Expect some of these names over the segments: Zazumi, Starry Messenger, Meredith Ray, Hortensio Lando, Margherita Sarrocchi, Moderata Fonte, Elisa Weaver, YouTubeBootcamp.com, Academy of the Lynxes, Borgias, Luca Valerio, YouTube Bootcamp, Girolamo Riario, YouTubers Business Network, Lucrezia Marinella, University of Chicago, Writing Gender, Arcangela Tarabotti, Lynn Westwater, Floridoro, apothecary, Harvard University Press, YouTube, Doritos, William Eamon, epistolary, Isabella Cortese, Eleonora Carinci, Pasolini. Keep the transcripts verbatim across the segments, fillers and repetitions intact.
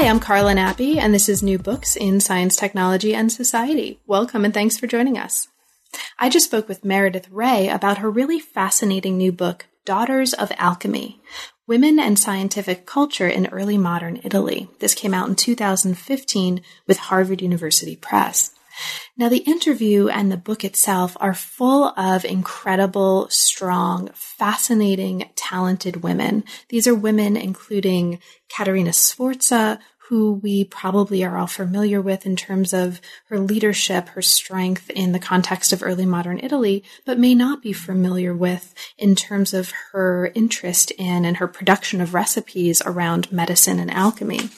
Hi, I'm Carla Nappi, and this is New Books in Science, Technology, and Society. Welcome, and thanks for joining us. I just spoke with Meredith Ray about her really fascinating new book, Daughters of Alchemy: Women and Scientific Culture in Early Modern Italy. This came out in two thousand fifteen with Harvard University Press. Now, the interview and the book itself are full of incredible, strong, fascinating, talented women. These are women including Caterina Sforza, who we probably are all familiar with in terms of her leadership, her strength in the context of early modern Italy, but may not be familiar with in terms of her interest in and her production of recipes around medicine and alchemy.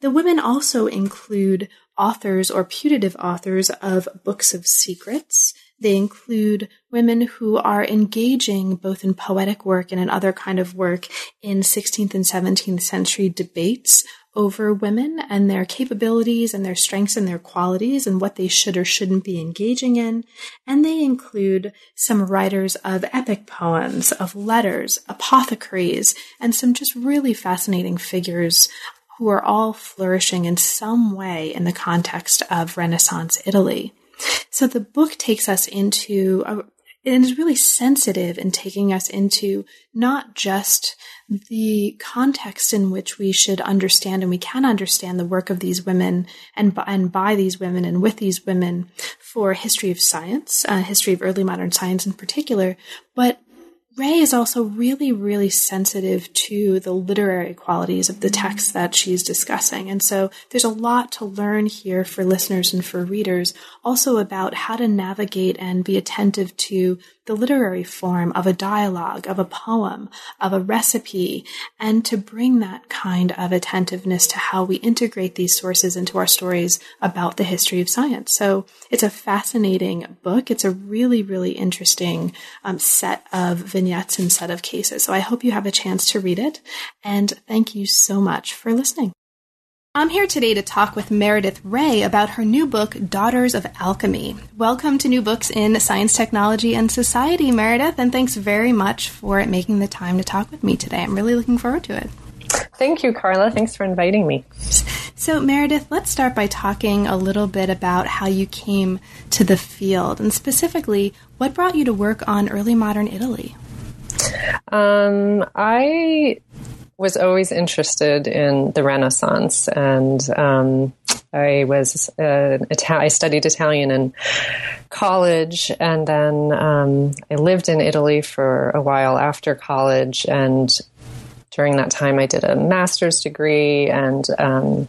The women also include authors or putative authors of books of secrets. They include women who are engaging both in poetic work and in other kind of work in sixteenth and seventeenth century debates over women and their capabilities and their strengths and their qualities and what they should or shouldn't be engaging in. And they include some writers of epic poems, of letters, apothecaries, and some just really fascinating figures who are all flourishing in some way in the context of Renaissance Italy. So the book takes us into, a, it is really sensitive in taking us into not just the context in which we should understand and we can understand the work of these women and, and by these women and with these women for history of science, uh, history of early modern science in particular, but Ray is also really, really sensitive to the literary qualities of the text that she's discussing. And so there's a lot to learn here for listeners and for readers, also about how to navigate and be attentive to the literary form of a dialogue, of a poem, of a recipe, and to bring that kind of attentiveness to how we integrate these sources into our stories about the history of science. So it's a fascinating book. It's a really, really interesting um, set of vignettes and set of cases. So I hope you have a chance to read it. And thank you so much for listening. I'm here today to talk with Meredith Ray about her new book, Daughters of Alchemy. Welcome to New Books in Science, Technology, and Society, Meredith, and thanks very much for making the time to talk with me today. I'm really looking forward to it. Thank you, Carla. Thanks for inviting me. So, Meredith, let's start by talking a little bit about how you came to the field, and specifically, what brought you to work on early modern Italy? Um, I was always interested in the Renaissance, and um, I was uh, Ita- I studied Italian in college, and then um, I lived in Italy for a while after college, and during that time, I did a master's degree and um,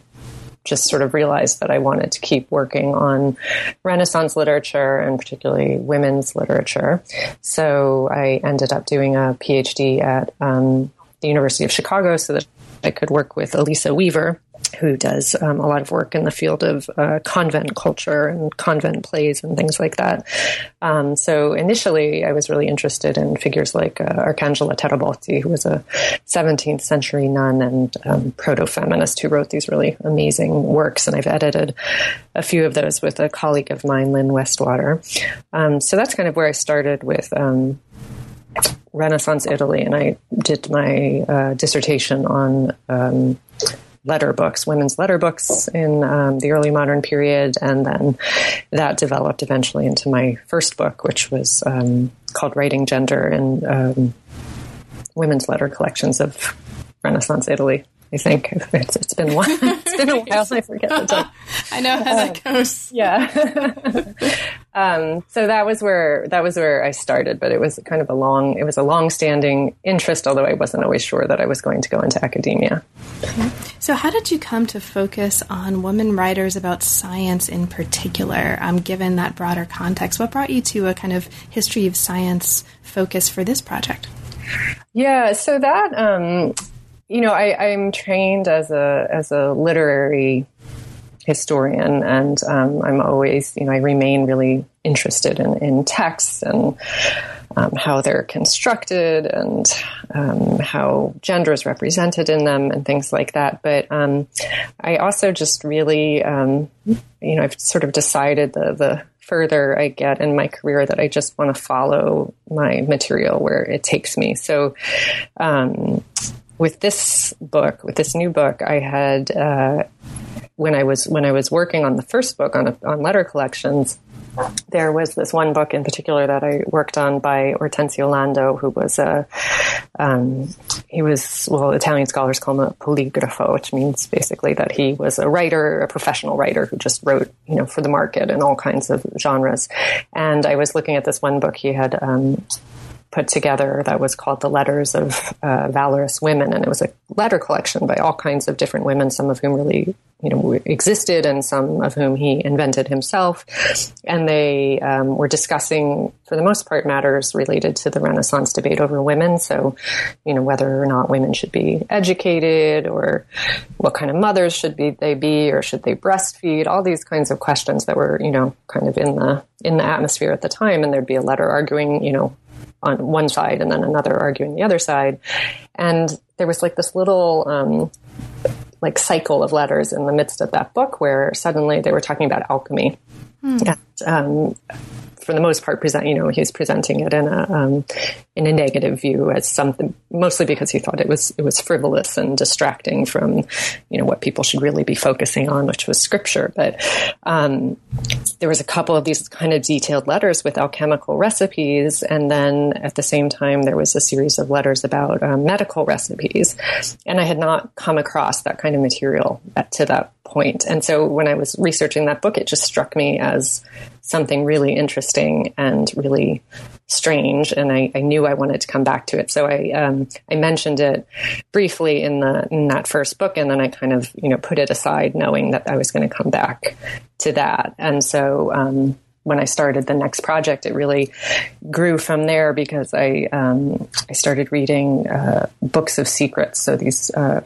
just sort of realized that I wanted to keep working on Renaissance literature and particularly women's literature. So I ended up doing a PhD at um, the University of Chicago so that I could work with Elisa Weaver, who does um, a lot of work in the field of uh, convent culture and convent plays and things like that. Um, so initially, I was really interested in figures like uh, Arcangela Tarabotti, who was a seventeenth century nun and um, proto-feminist who wrote these really amazing works. And I've edited a few of those with a colleague of mine, Lynn Westwater. Um, so that's kind of where I started with um, Renaissance Italy. And I did my uh, dissertation on Um, letter books, women's letter books in um, the early modern period. And then that developed eventually into my first book, which was um, called Writing Gender and um, Women's Letter Collections of Renaissance Italy. I think it's, it's been a while. It's been a while. I forget the time. I know how uh, that goes. Yeah. um, so that was where that was where I started, but it was kind of a long. It was a long-standing interest, although I wasn't always sure that I was going to go into academia. Okay. So, how did you come to focus on women writers about science in particular? Um, given that broader context, what brought you to a kind of history of science focus for this project? Yeah. So that. Um, You know, I, I'm trained as a as a literary historian, and um, I'm always, you know, I remain really interested in, in texts and um, how they're constructed and um, how gender is represented in them and things like that. But um, I also just really, um, you know, I've sort of decided the the. further I get in my career that I just want to follow my material where it takes me. So um, with this book, with this new book, I had uh, when I was when I was working on the first book on a, on letter collections, there was this one book in particular that I worked on by Hortensio Lando, who was a um, he was well Italian scholars call him a poligrafo, which means basically that he was a writer, a professional writer who just wrote you know for the market in all kinds of genres. And I was looking at this one book he had Um, put together that was called The Letters of uh, Valorous Women. And it was a letter collection by all kinds of different women, some of whom really, you know, existed and some of whom he invented himself. And they um, were discussing, for the most part, matters related to the Renaissance debate over women. So, you know, whether or not women should be educated, or what kind of mothers should be they be, or should they breastfeed, all these kinds of questions that were, you know, kind of in the, in the atmosphere at the time. And there'd be a letter arguing, you know, on one side, and then another arguing the other side. And there was like this little um, like cycle of letters in the midst of that book where suddenly they were talking about alchemy. Hmm. And, um, for the most part, present, you know, he was presenting it in a um, in a negative view as something, mostly because he thought it was it was frivolous and distracting from, you know, what people should really be focusing on, which was scripture. But um, there was a couple of these kind of detailed letters with alchemical recipes, and then at the same time there was a series of letters about uh, medical recipes, and I had not come across that kind of material at, to that point. And so when I was researching that book, it just struck me as something really interesting and really strange. And I, I knew I wanted to come back to it. So I, um, I mentioned it briefly in the, in that first book. And then I kind of, you know, put it aside knowing that I was going to come back to that. And so, um, when I started the next project, it really grew from there, because I, um, I started reading, uh, books of secrets. So these, uh,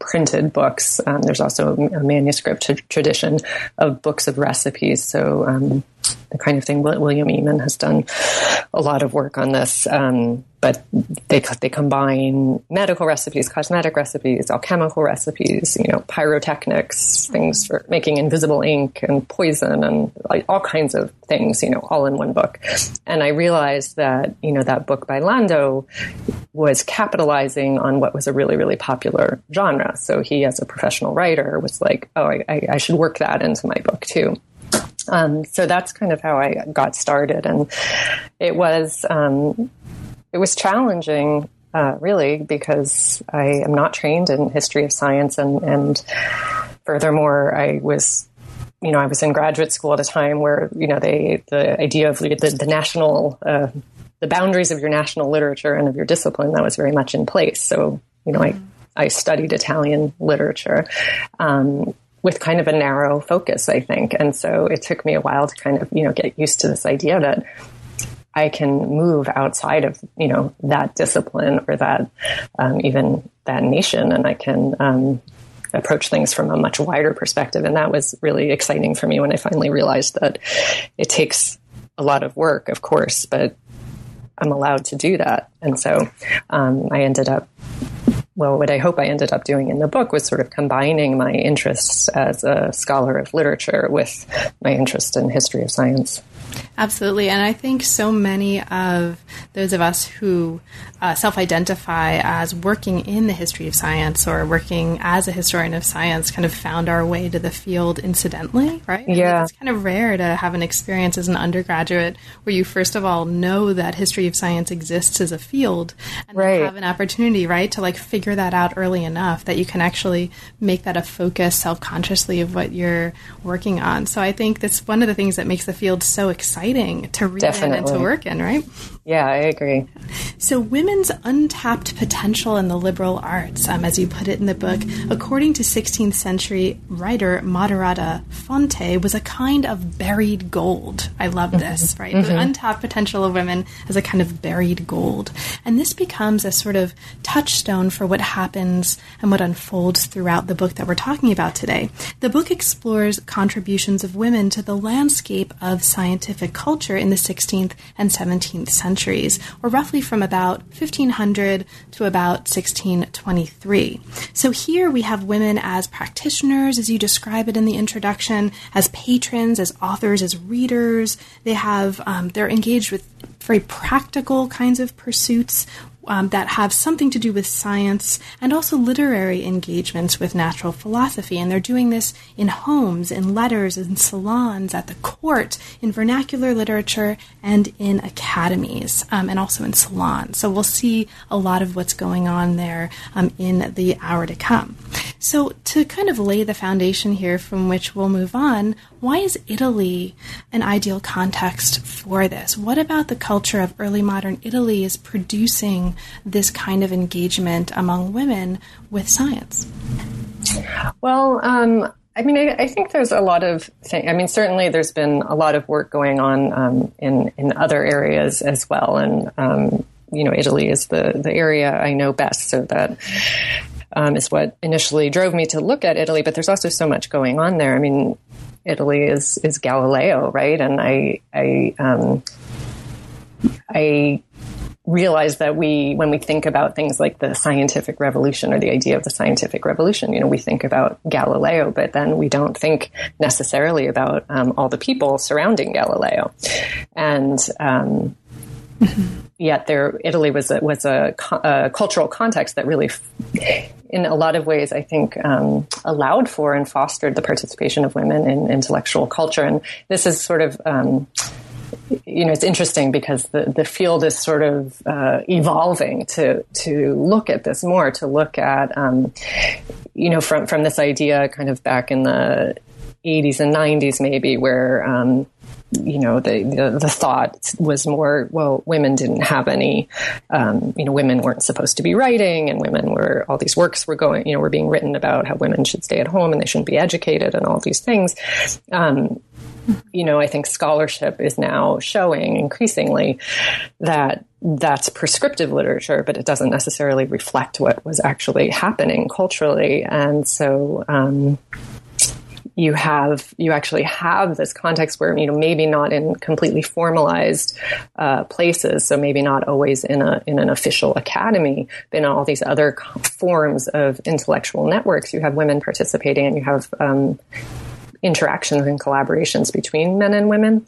printed books. Um, there's also a manuscript t- tradition of books of recipes. So um, the kind of thing William Eamon has done a lot of work on this. Um, but they they combine medical recipes, cosmetic recipes, alchemical recipes, you know, pyrotechnics, things for making invisible ink and poison and like, all kinds of things, you know, all in one book. And I realized that, you know, that book by Lando was capitalizing on what was a really, really popular genre. So he, as a professional writer, was like, oh, I, I should work that into my book too. Um, so that's kind of how I got started. And it was, um, it was challenging, uh, really, because I am not trained in history of science. And, and furthermore, I was, you know, I was in graduate school at a time where, you know, they, the idea of the, the national, uh, the boundaries of your national literature and of your discipline, that was very much in place. So, you know, I, I studied Italian literature, um, with kind of a narrow focus, I think. And so it took me a while to kind of, you know, get used to this idea that I can move outside of, you know, that discipline or that, um, even that nation. And I can, um, approach things from a much wider perspective. And that was really exciting for me when I finally realized that it takes a lot of work, of course, but I'm allowed to do that. And so, um, I ended up, well, what I hope I ended up doing in the book was sort of combining my interests as a scholar of literature with my interest in history of science. Absolutely. And I think so many of those of us who uh, self-identify as working in the history of science or working as a historian of science kind of found our way to the field incidentally, right? Yeah. It's kind of rare to have an experience as an undergraduate where you, first of all, know that history of science exists as a field and right. have an opportunity, right, to like figure that out early enough that you can actually make that a focus self-consciously of what you're working on. So I think that's one of the things that makes the field so exciting. Exciting to read in and to work in, right? Yeah, I agree. So women's untapped potential in the liberal arts, um, as you put it in the book, according to sixteenth century writer Moderata Fonte, was a kind of buried gold. I love this, right? Mm-hmm. The untapped potential of women as a kind of buried gold. And this becomes a sort of touchstone for what happens and what unfolds throughout the book that we're talking about today. The book explores contributions of women to the landscape of scientific culture in the sixteenth and seventeenth centuries. Centuries, or roughly from about fifteen hundred to about sixteen twenty-three. So here we have women as practitioners, as you describe it in the introduction, as patrons, as authors, as readers. They have, um, they're engaged with very practical kinds of pursuits, um, that have something to do with science and also literary engagements with natural philosophy. And they're doing this in homes, in letters, in salons, at the court, in vernacular literature, and in academies, um, and also in salons. So we'll see a lot of what's going on there um, in the hour to come. So to kind of lay the foundation here from which we'll move on, why is Italy an ideal context for this? What about the culture of early modern Italy is producing this kind of engagement among women with science? Well, um, I mean, I, I think there's a lot of things. I mean, certainly there's been a lot of work going on um, in, in other areas as well. And, um, you know, Italy is the, the area I know best, so that um, is what initially drove me to look at Italy. But there's also so much going on there. I mean, Italy is, is Galileo, right? And I, I, um, I realize that we, when we think about things like the scientific revolution or the idea of the scientific revolution, you know, we think about Galileo, but then we don't think necessarily about um, all the people surrounding Galileo. And um, yet there, Italy was a, was a, a cultural context that really, in a lot of ways, I think, um, allowed for and fostered the participation of women in intellectual culture. And this is sort of, um, you know, it's interesting because the, the field is sort of uh, evolving to to look at this more, to look at, um, you know, from, from this idea kind of back in the eighties and nineties maybe where, um, you know, the, the the thought was more, well, women didn't have any, um, you know, women weren't supposed to be writing and women were, all these works were going, you know, were being written about how women should stay at home and they shouldn't be educated and all these things. Um You know, I think scholarship is now showing increasingly that that's prescriptive literature, but it doesn't necessarily reflect what was actually happening culturally. And so um, you have you actually have this context where, you know, maybe not in completely formalized uh, places, so maybe not always in a in an official academy, but in all these other forms of intellectual networks, you have women participating and you have um interactions and collaborations between men and women.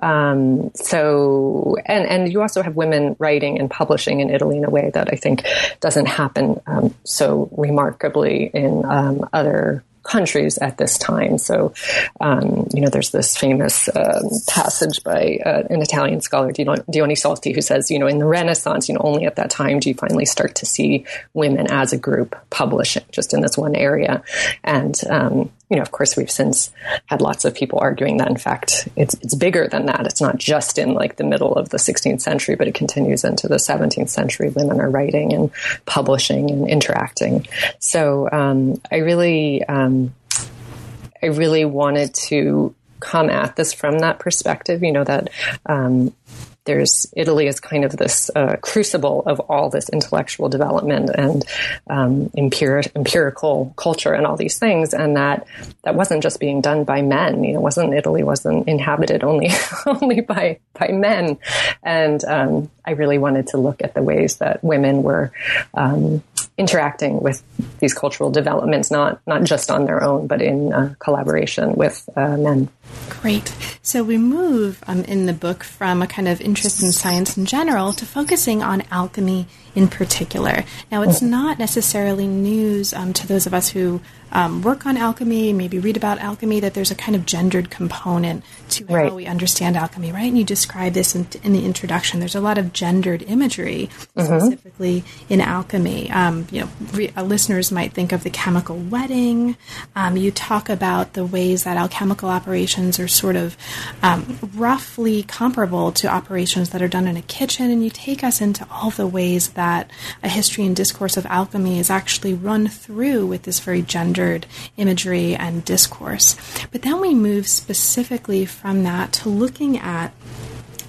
Um, so, and, and you also have women writing and publishing in Italy in a way that I think doesn't happen um, so remarkably in um, other countries at this time. So, um, you know, there's this famous uh, passage by uh, an Italian scholar, Dione Solti, who says, you know, in the Renaissance, you know, only at that time do you finally start to see women as a group publishing, just in this one area. And, um, you know, of course, we've since had lots of people arguing that, in fact, it's it's bigger than that. It's not just in, like, the middle of the sixteenth century, but it continues into the seventeenth century. Women are writing and publishing and interacting. So um, I really... Um, I really wanted to come at this from that perspective, you know, that um, there's Italy is kind of this uh, crucible of all this intellectual development and um, empir- empirical culture and all these things. And that that wasn't just being done by men, you know, wasn't Italy wasn't inhabited only only by, by men. And um, I really wanted to look at the ways that women were um interacting with these cultural developments, not not just on their own, but in uh, collaboration with uh, men. Great. So we move um, in the book from a kind of interest in science in general to focusing on alchemy in particular. Now, it's not necessarily news um, to those of us who um, work on alchemy, maybe read about alchemy, that there's a kind of gendered component to how right. we understand alchemy, right? And you describe this in, in the introduction. There's a lot of gendered imagery mm-hmm. specifically in alchemy. Um, you know, re- uh, listeners might think of the chemical wedding. Um, you talk about the ways that alchemical operations are sort of um, roughly comparable to operations that are done in a kitchen, and you take us into all the ways that that a history and discourse of alchemy is actually run through with this very gendered imagery and discourse. But then we move specifically from that to looking at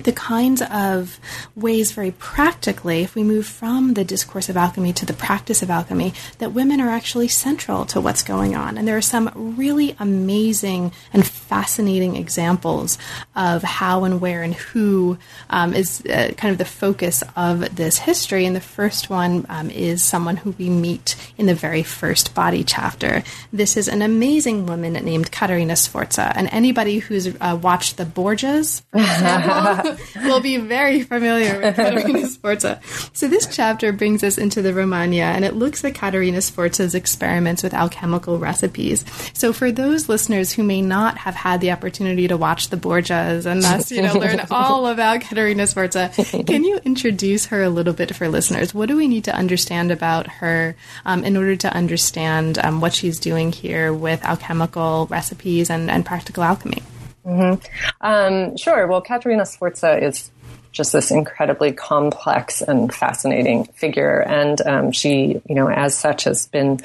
the kinds of ways very practically, if we move from the discourse of alchemy to the practice of alchemy, that women are actually central to what's going on. And there are some really amazing and fascinating examples of how and where and who um, is uh, kind of the focus of this history. And the first one um, is someone who we meet in the very first body chapter. This is an amazing woman named Caterina Sforza. And anybody who's uh, watched the Borgias, for example, will be very familiar with Caterina Sforza. So this chapter brings us into the Romagna, and it looks at Caterina Sforza's experiments with alchemical recipes. So for those listeners who may not have had the opportunity to watch the Borgias and thus, you know, learn all about Caterina Sforza, can you introduce her a little bit for listeners? What do we need to understand about her um, in order to understand um, what she's doing here with alchemical recipes and, and practical alchemy? Mm-hmm. Um, sure. Well, Caterina Sforza is just this incredibly complex and fascinating figure. And um, she, you know, as such has been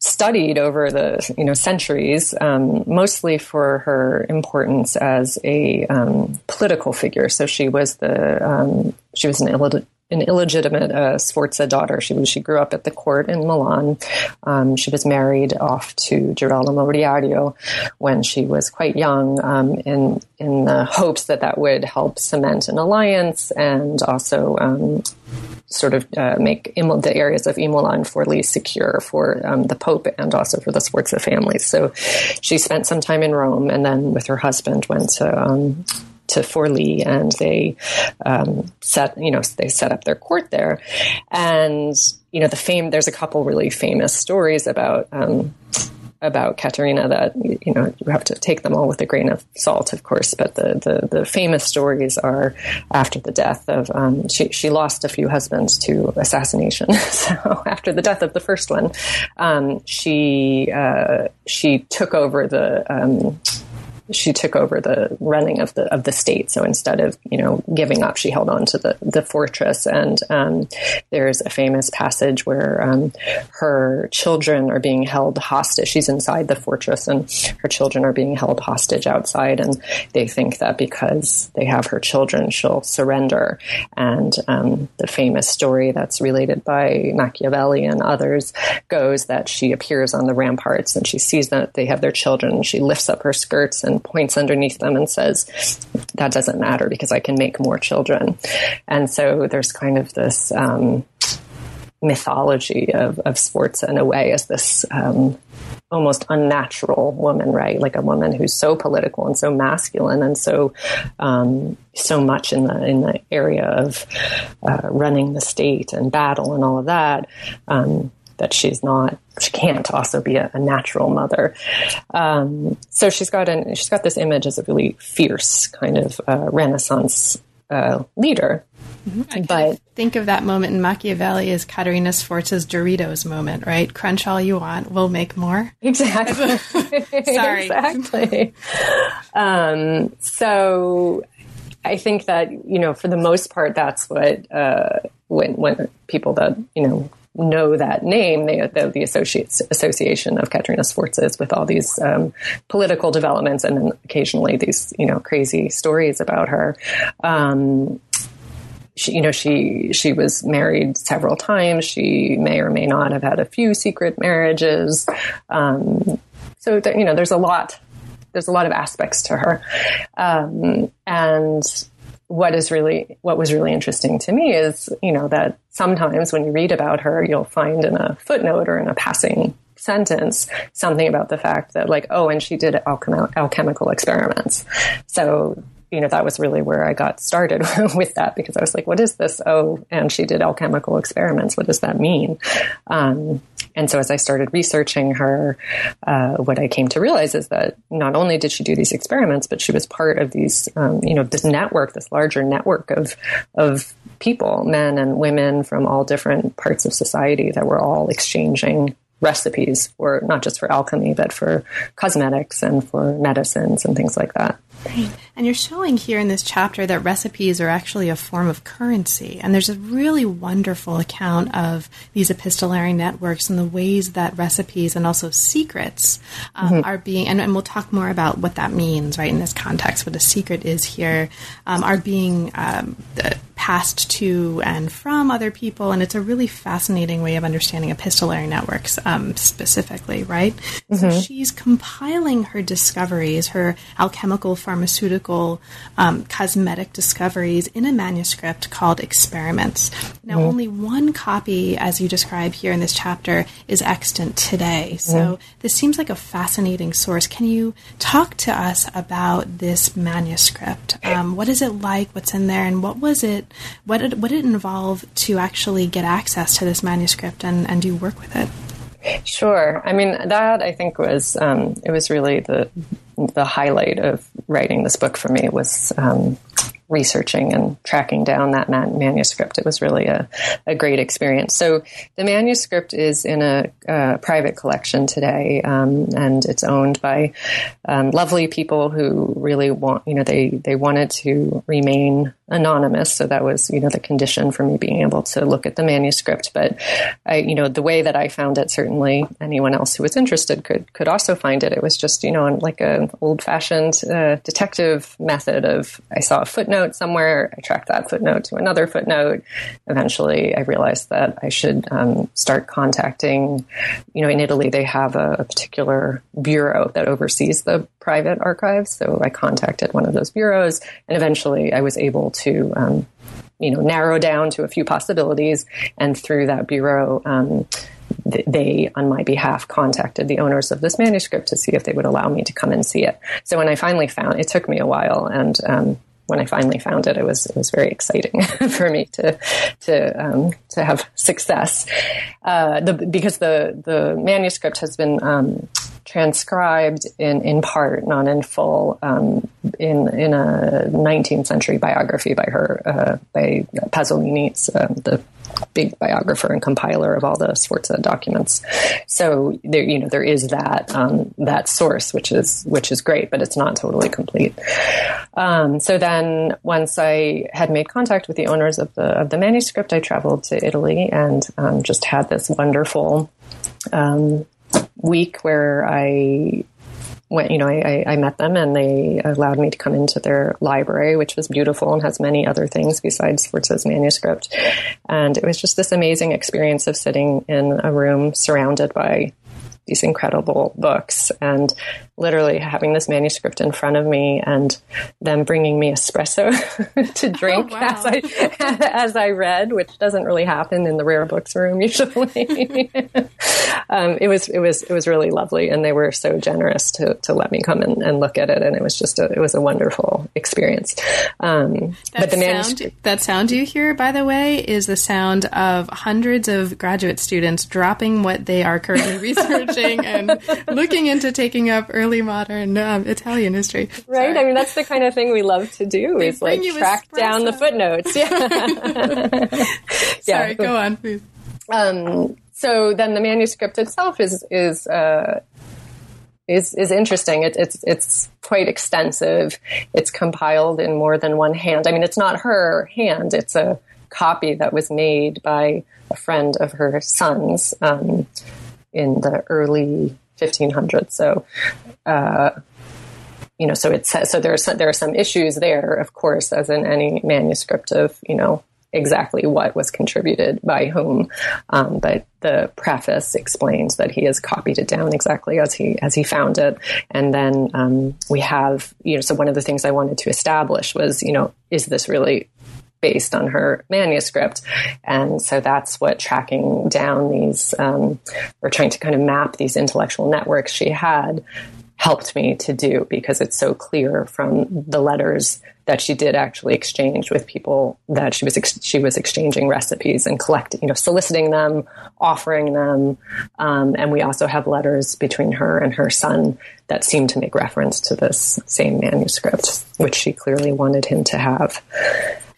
studied over the, you know, centuries, um, mostly for her importance as a um, political figure. So she was the, um, she was an illegitimate an illegitimate uh, Sforza daughter. She was, she grew up at the court in Milan. Um, she was married off to Girolamo Riario when she was quite young, um, in in the hopes that that would help cement an alliance and also um, sort of uh, make Im- the areas of Imola and Forlì secure for um, the Pope and also for the Sforza families. So she spent some time in Rome and then with her husband went to um, to Forlì, and they um, set, you know, they set up their court there. And, you know, the fame, there's a couple really famous stories about, um, about Caterina that, you know, you have to take them all with a grain of salt, of course, but the, the, the famous stories are after the death of, um, she, she lost a few husbands to assassination. So after the death of the first one, um, she, uh, she took over the, um, she took over the running of the of the state. So instead of, you know, giving up, she held on to the, the fortress. And um, there's a famous passage where um, her children are being held hostage. She's inside the fortress and her children are being held hostage outside. And they think that because they have her children, she'll surrender. And um, the famous story that's related by Machiavelli and others goes that she appears on the ramparts and she sees that they have their children. She lifts up her skirts and points underneath them and says, that doesn't matter because I can make more children. And so there's kind of this um, mythology of, of Sforza in a way as this um, almost unnatural woman, right? Like a woman who's so political and so masculine and so um, so much in the in the area of uh, running the state and battle and all of that, um, that she's not, she can't also be a, a natural mother. Um, so she's got an, she's got this image as a really fierce kind of uh, Renaissance uh, leader. Mm-hmm. I but think of that moment in Machiavelli as Caterina Sforza's Doritos moment, right? Crunch all you want, we'll make more. Exactly. Sorry. Exactly. Um, so I think that, you know, for the most part, that's what uh, when when people that, you know, know that name, they, the, the associates, association of Caterina Sforza is with all these um, political developments and then occasionally these, you know, crazy stories about her. Um, she, you know, she she was married several times. She may or may not have had a few secret marriages. Um, so, th- you know, there's a lot, there's a lot of aspects to her. Um, and what is really, what was really interesting to me is, you know, that sometimes when you read about her, you'll find in a footnote or in a passing sentence something about the fact that, like, oh, and she did alchem- alchemical experiments. So, you know, that was really where I got started with that, because I was like, what is this? Oh, and she did alchemical experiments. What does that mean? Um, and so as I started researching her, uh, what I came to realize is that not only did she do these experiments, but she was part of these, um, you know, this network, this larger network of, of people, men and women from all different parts of society that were all exchanging recipes for not just for alchemy, but for cosmetics and for medicines and things like that. Right. And you're showing here in this chapter that recipes are actually a form of currency. And there's a really wonderful account of these epistolary networks and the ways that recipes and also secrets um, mm-hmm. are being, and, and we'll talk more about what that means, right, in this context, what a secret is here, um, are being um, passed to and from other people. And it's a really fascinating way of understanding epistolary networks um, specifically, right? Mm-hmm. So she's compiling her discoveries, her alchemical form pharmaceutical um, cosmetic discoveries in a manuscript called Experiments. Now, mm-hmm. only one copy, as you describe here in this chapter, is extant today. So mm-hmm. this seems like a fascinating source. Can you talk to us about this manuscript? Um, what is it like? What's in there? And what was it? What did, what did it involve to actually get access to this manuscript and, and do work with it? Sure. I mean, that I think was, um, it was really the the highlight of writing this book for me was um, researching and tracking down that man- manuscript. It was really a, a great experience. So the manuscript is in a uh, private collection today, um, and it's owned by um, lovely people who really want, you know, they, they wanted to remain anonymous. So that was, you know, the condition for me being able to look at the manuscript. But I, you know, the way that I found it, certainly anyone else who was interested could, could also find it. It was just, you know, like an old fashioned uh, detective method of, I saw a footnote somewhere. I tracked that footnote to another footnote. Eventually I realized that I should um, start contacting, you know, in Italy, they have a, a particular bureau that oversees the private archives. So I contacted one of those bureaus, and eventually I was able to to, um, you know, narrow down to a few possibilities. And through that bureau, um, th- they, on my behalf, contacted the owners of this manuscript to see if they would allow me to come and see it. So when I finally found, it took me a while. And um, when I finally found it, it was it was very exciting for me to to um, to have success. Uh, the, because the, the manuscript has been um, transcribed in, in part, not in full, um, in in a nineteenth century biography by her, uh, by Pasolini, uh, the big biographer and compiler of all the Sforza documents. So there, you know, there is that um, that source, which is which is great, but it's not totally complete. Um, so then, once I had made contact with the owners of the of the manuscript, I traveled to Italy and um, just had this wonderful um, week where I. Went, you know, I, I met them and they allowed me to come into their library, which was beautiful and has many other things besides Sforza's manuscript. And it was just this amazing experience of sitting in a room surrounded by these incredible books and literally having this manuscript in front of me and them bringing me espresso to drink oh, wow. as I as I read, which doesn't really happen in the rare books room usually. um, it was it was it was really lovely, and they were so generous to to let me come in and look at it, and it was just a, it was a wonderful experience. Um, that but the manuscript sound, that sound you hear, by the way, is the sound of hundreds of graduate students dropping what they are currently researching. And looking into taking up early modern um, Italian history. Right? Sorry. I mean, that's the kind of thing we love to do is like track espresso. Down the footnotes. Yeah. Sorry, yeah. Go on, please. Um, so then the manuscript itself is, is, uh, Is is interesting. It, it's it's quite extensive. It's compiled in more than one hand. I mean, it's not her hand. It's a copy that was made by a friend of her son's, um, in the early fifteen hundreds. So, uh, you know, so it's, so there are some, there are some issues there, of course, as in any manuscript of, you know, exactly what was contributed by whom. Um, but the preface explains that he has copied it down exactly as he, as he found it. And then, um, we have, you know, so one of the things I wanted to establish was, you know, is this really based on her manuscript? And so that's what tracking down these, um, or trying to kind of map these intellectual networks she had helped me to do, because it's so clear from the letters that she did actually exchange with people that she was, ex- she was exchanging recipes and collecting, you know, soliciting them, offering them. Um, and we also have letters between her and her son that seem to make reference to this same manuscript, which she clearly wanted him to have.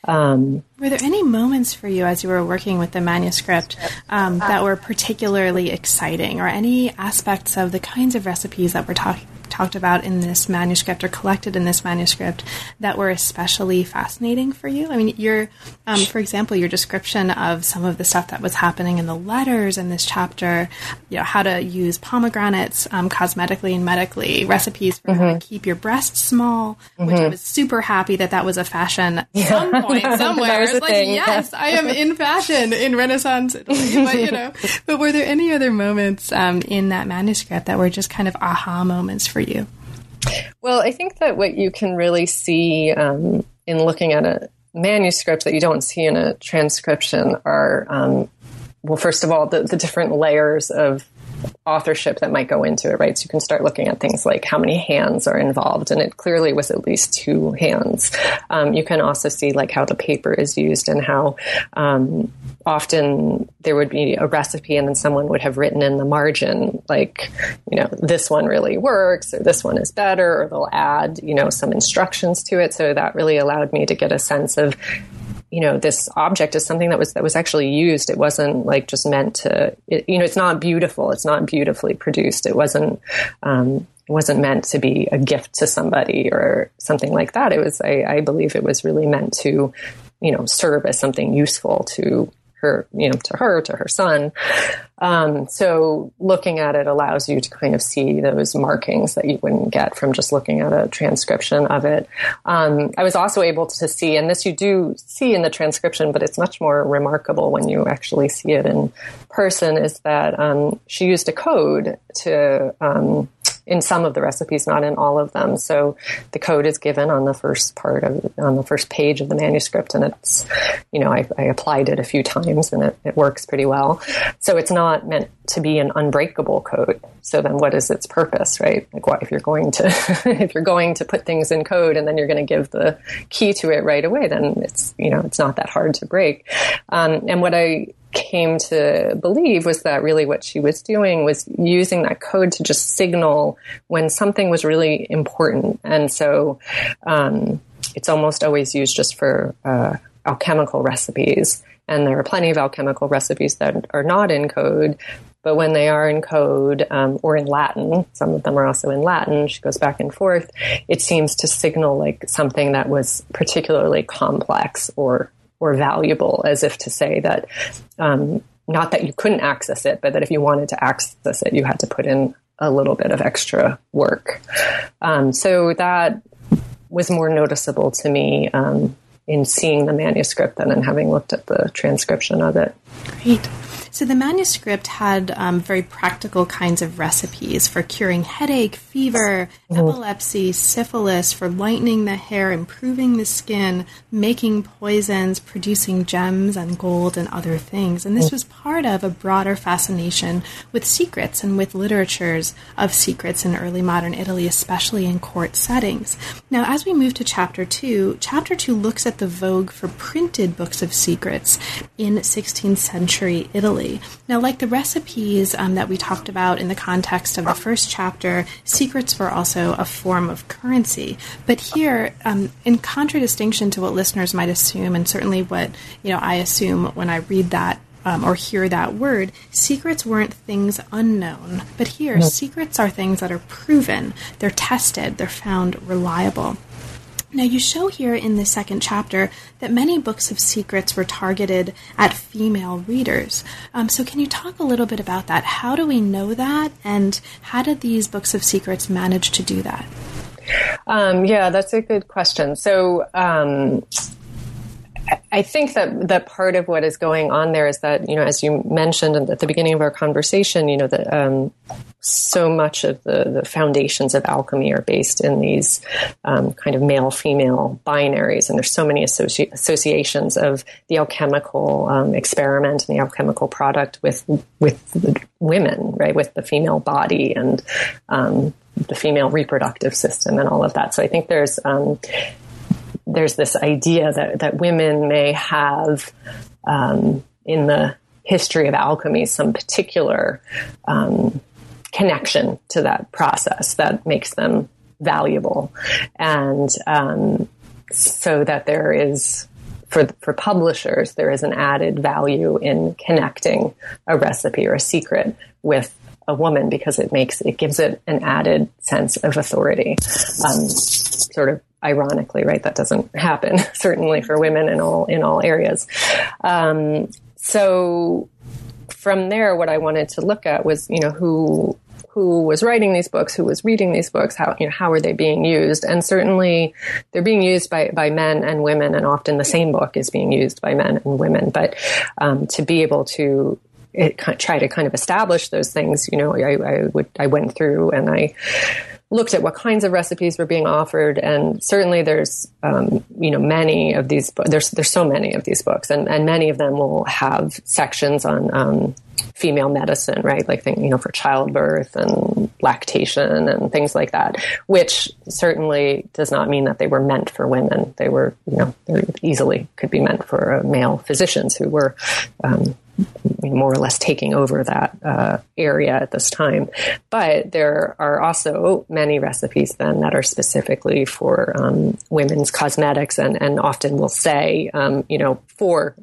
Um, were there any moments for you as you were working with the manuscript um, that were particularly exciting, or any aspects of the kinds of recipes that were talk- talked about in this manuscript or collected in this manuscript that were especially fascinating for you? I mean, your, um, for example, your description of some of the stuff that was happening in the letters in this chapter, you know, how to use pomegranates um, cosmetically and medically, recipes for mm-hmm. how to keep your breasts small, mm-hmm. which I was super happy that that was a fashion at yeah. some point. Somewhere it's like thing. Yes, I am in fashion in Renaissance Italy, but you know. But were there any other moments um, in that manuscript that were just kind of aha moments for you? Well, I think that what you can really see um, in looking at a manuscript that you don't see in a transcription are, um, well, first of all, the, the different layers of authorship that might go into it, right? So you can start looking at things like how many hands are involved, and it clearly was at least two hands. Um, you can also see like how the paper is used and how um, often there would be a recipe and then someone would have written in the margin, like, you know, this one really works, or this one is better, or they'll add, you know, some instructions to it. So that really allowed me to get a sense of, you know, this object is something that was that was actually used. It wasn't like just meant to, it, you know, it's not beautiful. It's not beautifully produced. It wasn't um, it wasn't meant to be a gift to somebody or something like that. It was, I, I believe, it was really meant to, you know, serve as something useful to her, you know, to her, to her son. Um, so looking at it allows you to kind of see those markings that you wouldn't get from just looking at a transcription of it. Um, I was also able to see, and this you do see in the transcription, but it's much more remarkable when you actually see it in person, is that um, she used a code to, um, in some of the recipes, not in all of them. So the code is given on the first part of, on the first page of the manuscript. And it's, you know, I, I applied it a few times and it, it works pretty well. So it's not meant to be an unbreakable code. So then what is its purpose, right? Like, what if you're going to, if you're going to put things in code and then you're going to give the key to it right away, then it's, you know, it's not that hard to break. Um, and what I came to believe was that really what she was doing was using that code to just signal when something was really important. And so um, it's almost always used just for uh, alchemical recipes. And there are plenty of alchemical recipes that are not in code, but when they are in code um, or in Latin, some of them are also in Latin, she goes back and forth, it seems to signal like something that was particularly complex or or valuable, as if to say that, um, not that you couldn't access it, but that if you wanted to access it, you had to put in a little bit of extra work. Um, so that was more noticeable to me um, in seeing the manuscript than in having looked at the transcription of it. Great. So the manuscript had um, very practical kinds of recipes for curing headache, fever, mm-hmm. epilepsy, syphilis, for lightening the hair, improving the skin, making poisons, producing gems and gold and other things. And this was part of a broader fascination with secrets and with literatures of secrets in early modern Italy, especially in court settings. Now, as we move to Chapter two, Chapter two looks at the vogue for printed books of secrets in sixteenth century Italy. Now, like the recipes um, that we talked about in the context of the first chapter, secrets were also a form of currency. But here, um, in contradistinction to what listeners might assume, and certainly what, you know, I assume when I read that um, or hear that word, secrets weren't things unknown. But here, no. Secrets are things that are proven, they're tested, they're found reliable. Now, you show here in the second chapter that many books of secrets were targeted at female readers. Um, so can you talk a little bit about that? How do we know that? And how did these books of secrets manage to do that? Um, yeah, that's a good question. So um, I think that, that part of what is going on there is that, you know, as you mentioned at the beginning of our conversation, you know, that um, so much of the, the foundations of alchemy are based in these um, kind of male-female binaries. And there's so many associ- associations of the alchemical um, experiment and the alchemical product with, with women, right, with the female body and um, the female reproductive system and all of that. So I think there's... Um, there's this idea that, that women may have, um, in the history of alchemy, some particular um, connection to that process that makes them valuable. And um, so that there is, for, for publishers, there is an added value in connecting a recipe or a secret with a woman, because it makes, it gives it an added sense of authority, um, sort of ironically, right? That doesn't happen, certainly for women in all, in all areas. Um, so from there, what I wanted to look at was, you know, who, who was writing these books, who was reading these books, how, you know, how are they being used? And certainly they're being used by, by men and women, and often the same book is being used by men and women. But um, to be able to, It, try to kind of establish those things, you know, I, I would, I went through and I looked at what kinds of recipes were being offered. And certainly there's, um, you know, many of these, there's, there's so many of these books, and, and many of them will have sections on, um, female medicine, right? Like, thing, you know, for childbirth and lactation and things like that, which certainly does not mean that they were meant for women. They were, you know, easily could be meant for uh, male physicians who were, um, more or less taking over that uh, area at this time. But there are also many recipes then that are specifically for um, women's cosmetics, and, and often will say, um, you know, for,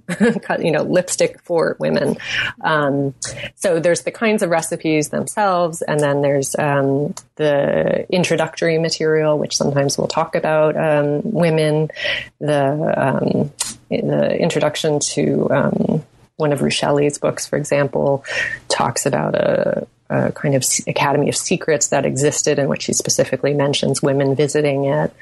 you know, lipstick for women. Um, so there's the kinds of recipes themselves. And then there's um, the introductory material, which sometimes we'll talk about um, women, the, um, the introduction to, um, one of Ruchelli's books, for example, talks about a, a kind of Academy of Secrets that existed, in which he specifically mentions women visiting it.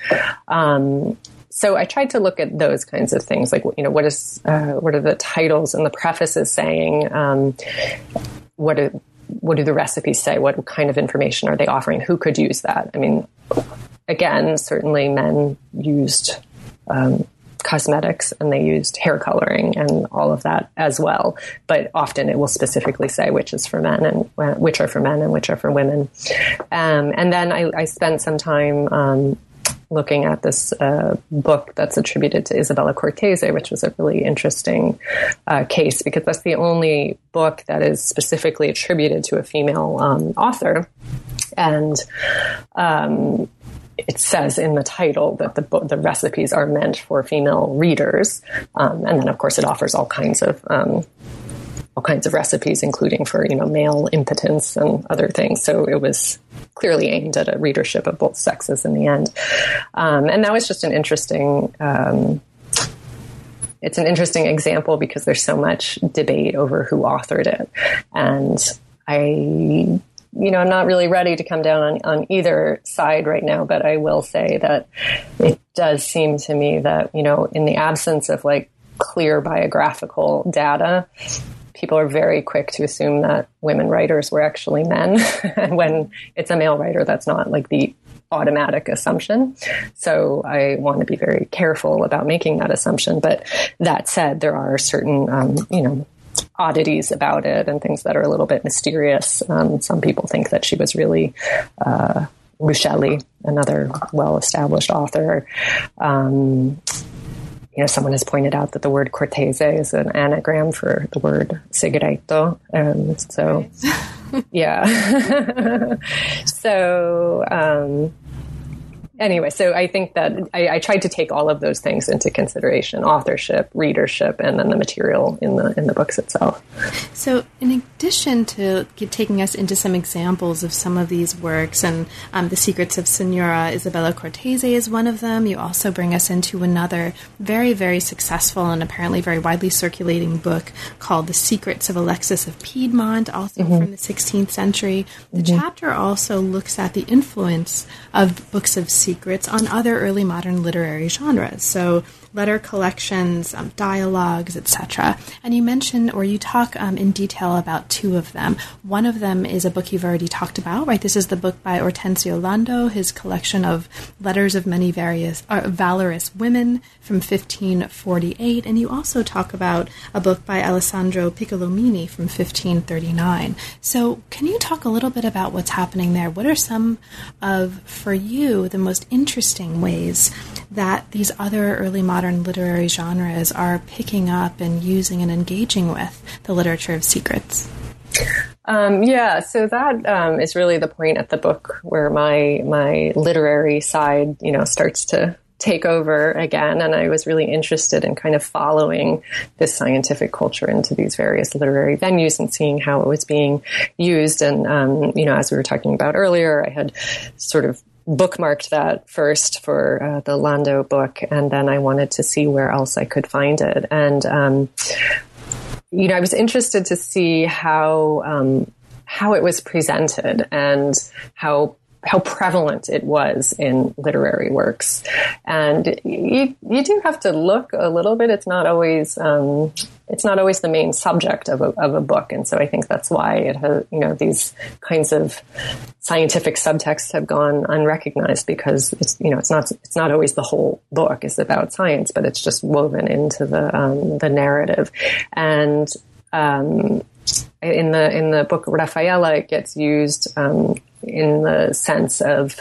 Um, so I tried to look at those kinds of things, like, you know, what is uh, what are the titles and the prefaces saying? Um, what do, what do the recipes say? What kind of information are they offering? Who could use that? I mean, again, certainly men used Um, cosmetics, and they used hair coloring and all of that as well. But often it will specifically say which is for men and uh, which are for men and which are for women. Um, and then I, I spent some time um, looking at this uh, book that's attributed to Isabella Cortese, which was a really interesting uh, case, because that's the only book that is specifically attributed to a female um, author. And um it says in the title that the book, the recipes are meant for female readers. Um, and then of course it offers all kinds of, um, all kinds of recipes, including for, you know, male impotence and other things. So it was clearly aimed at a readership of both sexes in the end. Um, and that was just an interesting, um, it's an interesting example, because there's so much debate over who authored it. And I, you know, I'm not really ready to come down on, on either side right now, but I will say that it does seem to me that, you know, in the absence of like clear biographical data, people are very quick to assume that women writers were actually men. And when it's a male writer, that's not like the automatic assumption. So I want to be very careful about making that assumption. But that said, there are certain, um, you know, oddities about it and things that are a little bit mysterious. Um, some people think that she was really uh, Ruchelli, another well-established author. Um, you know, someone has pointed out that the word Cortese is an anagram for the word segreto. Um, so, yeah. so, um, Anyway, so I think that I, I tried to take all of those things into consideration: authorship, readership, and then the material in the in the books itself. So, in addition to taking us into some examples of some of these works, and um, The Secrets of Signora Isabella Cortese is one of them, you also bring us into another very, very successful and apparently very widely circulating book called The Secrets of Alexis of Piedmont, also mm-hmm. from the sixteenth century. The mm-hmm. chapter also looks at the influence of books of secrets on other early modern literary genres, so letter collections, um, dialogues, et cetera. And you mention, or you talk um, in detail about two of them. One of them is a book you've already talked about, right? This is the book by Hortensio Lando, his collection of letters of many various uh, valorous women from fifteen forty-eight. And you also talk about a book by Alessandro Piccolomini from fifteen thirty-nine. So can you talk a little bit about what's happening there? What are some of, for you, the most interesting ways that these other early modern literary genres are picking up and using and engaging with the literature of secrets? Um, yeah, so that um, is really the point at the book where my my literary side, you know, starts to take over again. And I was really interested in kind of following this scientific culture into these various literary venues and seeing how it was being used. And, um, you know, as we were talking about earlier, I had sort of bookmarked that first for uh, the Lando book, and then I wanted to see where else I could find it. And um, you know, I was interested to see how um, how it was presented and how how prevalent it was in literary works. And you you do have to look a little bit. It's not always. Um, It's not always the main subject of a, of a book. And so I think that's why it has, you know, these kinds of scientific subtexts have gone unrecognized because it's, you know, it's not, it's not always the whole book is about science, but it's just woven into the, um, the narrative. And, um, in the, in the book Raffaella, it gets used, um, in the sense of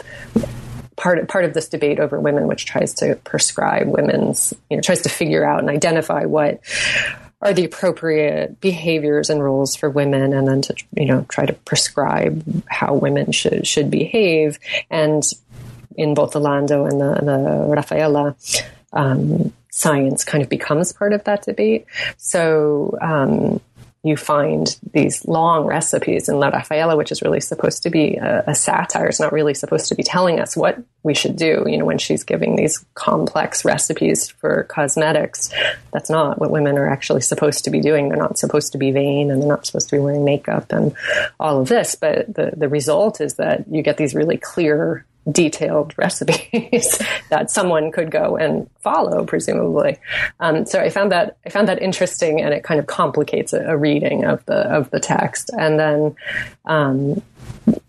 part, part of this debate over women, which tries to prescribe women's, you know, tries to figure out and identify what are the appropriate behaviors and roles for women, and then to, you know, try to prescribe how women should, should behave. And in both the Lando and the, the Raffaella, um, science kind of becomes part of that debate. So, um, you find these long recipes in La Raffaella, which is really supposed to be a, a satire. It's not really supposed to be telling us what we should do. You know, when she's giving these complex recipes for cosmetics, that's not what women are actually supposed to be doing. They're not supposed to be vain, and they're not supposed to be wearing makeup and all of this. But the, the result is that you get these really clear, detailed recipes that someone could go and follow, presumably. Um, so I found that, I found that interesting, and it kind of complicates a, a reading of the, of the text. And then, um,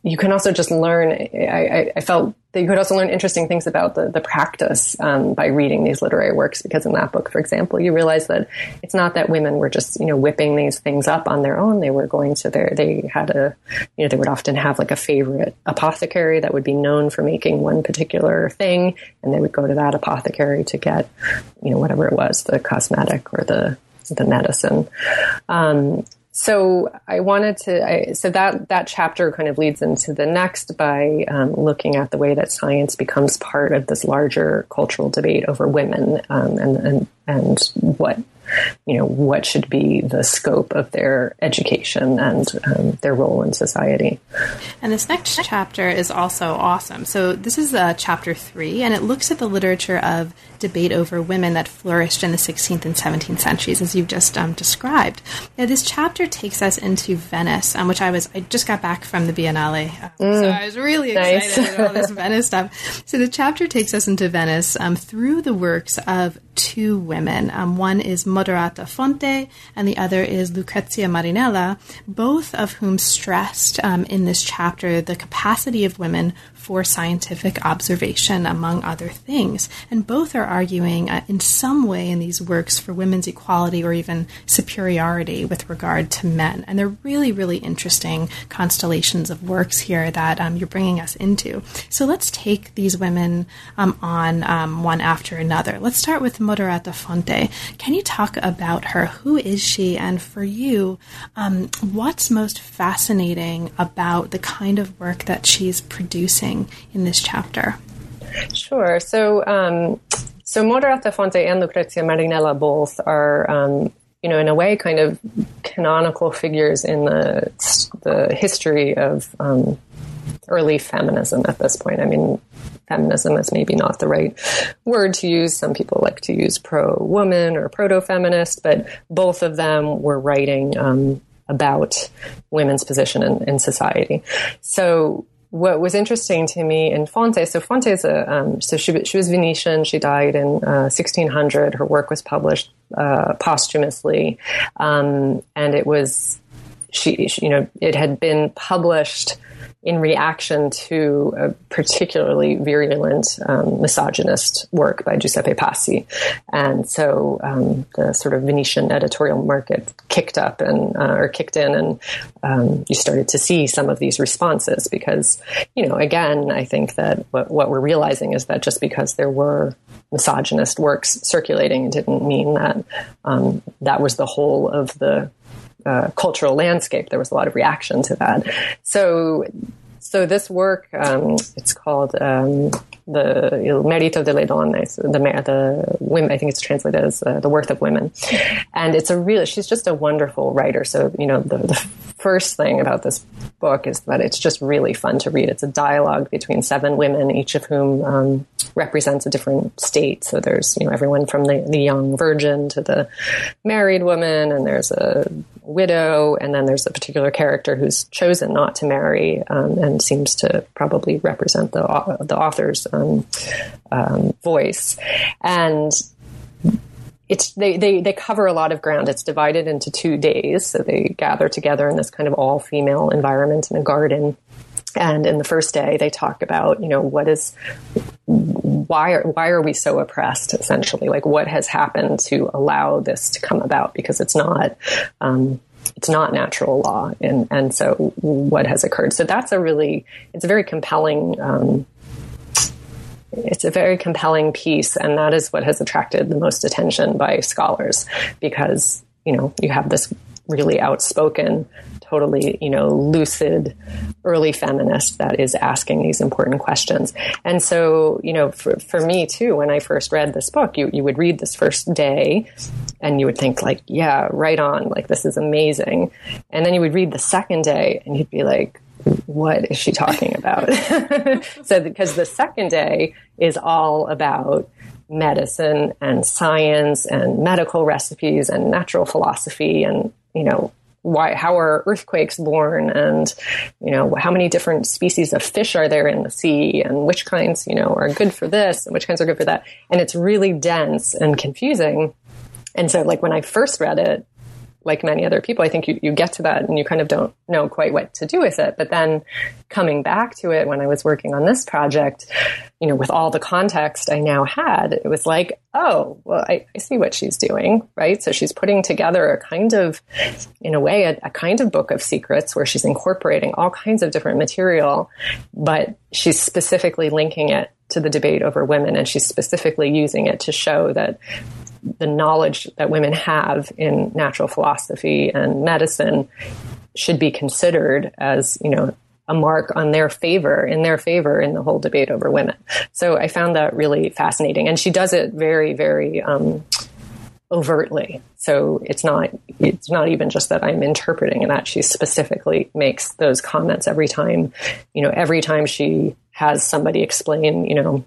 you can also just learn, I, I felt that you could also learn interesting things about the, the practice, um, by reading these literary works, because in that book, for example, you realize that it's not that women were just, you know, whipping these things up on their own. They were going to their, they had a, you know, they would often have like a favorite apothecary that would be known for making one particular thing, and they would go to that apothecary to get, you know, whatever it was, the cosmetic or the, the medicine. Um, So I wanted to, I, so that, that chapter kind of leads into the next by um, looking at the way that science becomes part of this larger cultural debate over women, um, and, and, and what, you know, what should be the scope of their education and um, their role in society. And this next chapter is also awesome. So this is uh, chapter three, and it looks at the literature of debate over women that flourished in the sixteenth and seventeenth centuries, as you've just um, described. Now, this chapter takes us into Venice, um, which I was, I just got back from the Biennale, um, mm, so I was really excited nice. about all this Venice stuff. So the chapter takes us into Venice um, through the works of two women. Um, one is Moderata Fonte, and the other is Lucrezia Marinella, both of whom stressed um, in this chapter the capacity of women for scientific observation, among other things. And both are arguing uh, in some way in these works for women's equality or even superiority with regard to men. And they're really, really interesting constellations of works here that um, you're bringing us into. So let's take these women um, on um, one after another. Let's start with Moderata Fonte. Can you talk about her? Who is she? And for you, um, what's most fascinating about the kind of work that she's producing in this chapter? Sure. So, um, so Moderata Fonte and Lucrezia Marinella both are, um, you know, in a way, kind of canonical figures in the the history of um, early feminism at this point. I mean, feminism is maybe not the right word to use. Some people like to use pro-woman or proto-feminist, but both of them were writing um, about women's position in, in society. So what was interesting to me in Fonte, so Fonte is a, um, so she, she was Venetian. She died in uh, sixteen hundred. Her work was published uh, posthumously. Um, and it was, she, she, you know, it had been published in reaction to a particularly virulent um, misogynist work by Giuseppe Passi. And so um, the sort of Venetian editorial market kicked up and uh, or kicked in, and um, you started to see some of these responses because, you know, again, I think that what, what we're realizing is that just because there were misogynist works circulating, it didn't mean that um, that was the whole of the Uh, cultural landscape. There was a lot of reaction to that. So, so this work, um, it's called um, the Il Merito de la Donne, so the the women. I think it's translated as uh, the worth of women. And it's a real. She's just a wonderful writer. So you know the, the first thing about this book is that it's just really fun to read. It's a dialogue between seven women, each of whom um, represents a different state. So there's, you know, everyone from the, the young virgin to the married woman, and there's a widow, and then there's a particular character who's chosen not to marry um, and seems to probably represent the the author's um, um, voice. And it's they, they they cover a lot of ground. It's divided into two days, so they gather together in this kind of all female environment in a garden. And in the first day, they talk about, you know, what is, why are, why are we so oppressed, essentially? Like, what has happened to allow this to come about? Because it's not, um, it's not natural law. And, and so what has occurred? So that's a really, it's a very compelling, um, it's a very compelling piece. And that is what has attracted the most attention by scholars, because, you know, you have this really outspoken, totally, you know, lucid, early feminist that is asking these important questions. And so, you know, for, for me too, when I first read this book, you, you would read this first day and you would think like, yeah, right on, like, this is amazing. And then you would read the second day and you'd be like, what is she talking about? So, because the second day is all about medicine and science and medical recipes and natural philosophy and, you know, why, how are earthquakes born? And, you know, how many different species of fish are there in the sea, and which kinds, you know, are good for this and which kinds are good for that. And it's really dense and confusing. And so, like, when I first read it, like many other people, I think you, you get to that and you kind of don't know quite what to do with it. But then coming back to it when I was working on this project, you know, with all the context I now had, it was like, oh, well, I, I see what she's doing, right? So she's putting together a kind of, in a way, a, a kind of book of secrets where she's incorporating all kinds of different material, but she's specifically linking it to the debate over women. And she's specifically using it to show that the knowledge that women have in natural philosophy and medicine should be considered as, you know, a mark on their favor, in their favor in the whole debate over women. So I found that really fascinating. And she does it very, very um, overtly. So it's not, it's not even just that I'm interpreting that. She specifically makes those comments every time, you know, every time she has somebody explain, you know,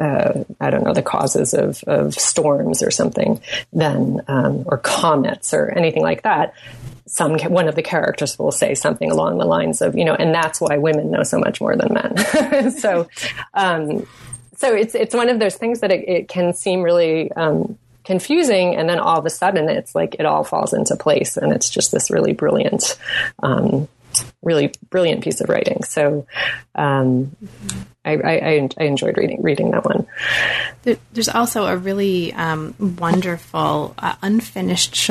Uh, I don't know, the causes of, of storms or something, then, um, or comets or anything like that. Some, one of the characters will say something along the lines of, you know, and that's why women know so much more than men. so, um, so it's, it's one of those things that it, it can seem really, um, confusing. And then all of a sudden it's like, it all falls into place, and it's just this really brilliant, um, really brilliant piece of writing. So, um, I, I, I enjoyed reading, reading that one. There, there's also a really um, wonderful uh, unfinished sh-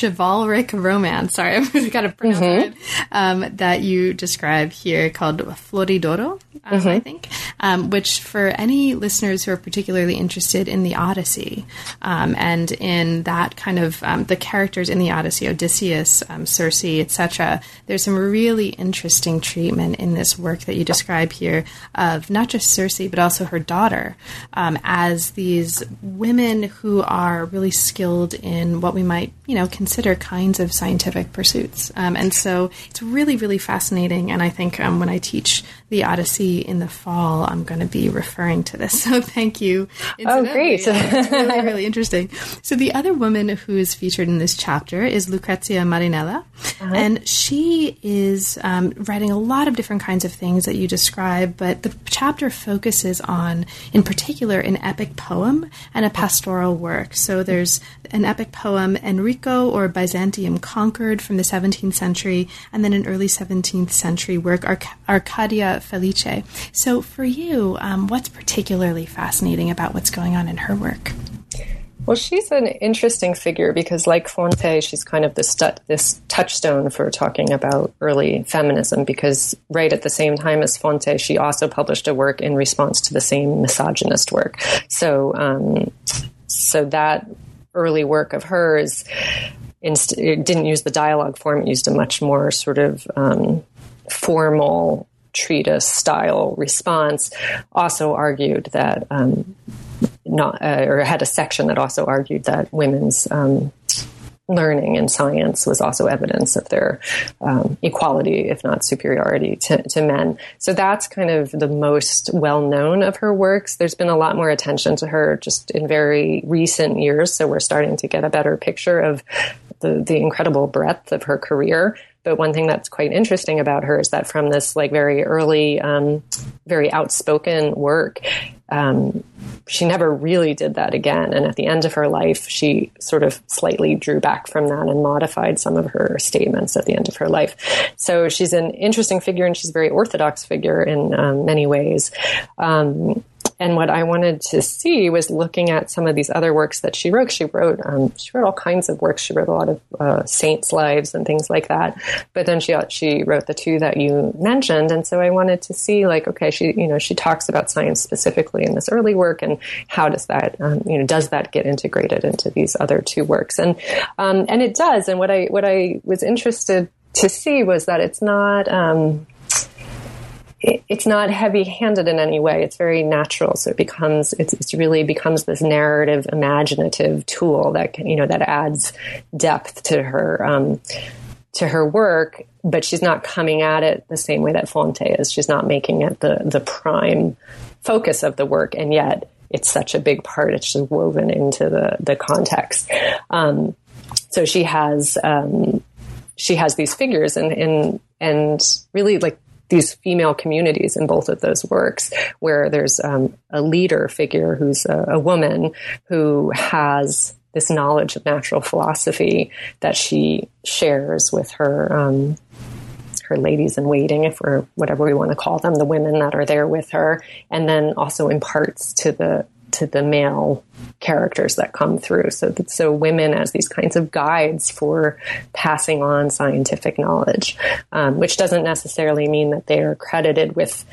chivalric romance. Sorry, I've got to pronounce mm-hmm. it. Um, that you describe here called Floridoro, um, mm-hmm. I think, um, which for any listeners who are particularly interested in the Odyssey um, and in that kind of um, the characters in the Odyssey, Odysseus, um, Circe, et cetera. There's some really interesting treatment in this work that you describe here of not just Circe, but also her daughter, um, as these women who are really skilled in what we might, you know, consider kinds of scientific pursuits. Um, and so it's really, really fascinating. And I think um, when I teach the Odyssey in the fall, I'm going to be referring to this. So thank you. Oh, great. Yeah, it's really, really interesting. So the other woman who is featured in this chapter is Lucrezia Marinella. Uh-huh. And she is um, writing a lot of different kinds of things that you describe, but the chapter focuses on, in particular, an epic poem and a pastoral work. So there's an epic poem, Enrico, or Byzantium Conquered, from the seventeenth century, and then an early seventeenth century work, Arc- Arcadia Felice. So for you, um, what's particularly fascinating about what's going on in her work? Well, she's an interesting figure because, like Fonte, she's kind of this, stu- this touchstone for talking about early feminism, because right at the same time as Fonte, she also published a work in response to the same misogynist work. So, um, so that early work of hers inst- it didn't use the dialogue form. It used a much more sort of um, formal treatise style response, also argued that... Um, Not, uh, or had a section that also argued that women's um, learning in science was also evidence of their um, equality, if not superiority, to, to men. So that's kind of the most well-known of her works. There's been a lot more attention to her just in very recent years, so we're starting to get a better picture of the, the incredible breadth of her career. But one thing that's quite interesting about her is that from this like very early, um, very outspoken work, um, she never really did that again. And at the end of her life, she sort of slightly drew back from that and modified some of her statements at the end of her life. So she's an interesting figure, and she's a very orthodox figure in um, many ways. Um, And what I wanted to see was looking at some of these other works that she wrote. She wrote um, she wrote all kinds of works. She wrote a lot of uh, saints' lives and things like that. But then she she wrote the two that you mentioned. And so I wanted to see, like, okay, she you know she talks about science specifically in this early work, and how does that um, you know does that get integrated into these other two works? And um, and it does. And what I what I was interested to see was that it's not. Um, It's not heavy-handed in any way. It's very natural. So it becomes, it's, it's really becomes this narrative, imaginative tool that can, you know, that adds depth to her, um, to her work. But she's not coming at it the same way that Fonte is. She's not making it the the prime focus of the work, and yet it's such a big part. It's just woven into the the context. Um, so she has um, she has these figures, and and and really like. These female communities in both of those works, where there's um, a leader figure who's a, a woman who has this knowledge of natural philosophy that she shares with her um, her ladies in waiting, if or whatever we want to call them, the women that are there with her, and then also imparts to the to the male characters that come through. So that, so women as these kinds of guides for passing on scientific knowledge, um, which doesn't necessarily mean that they are credited with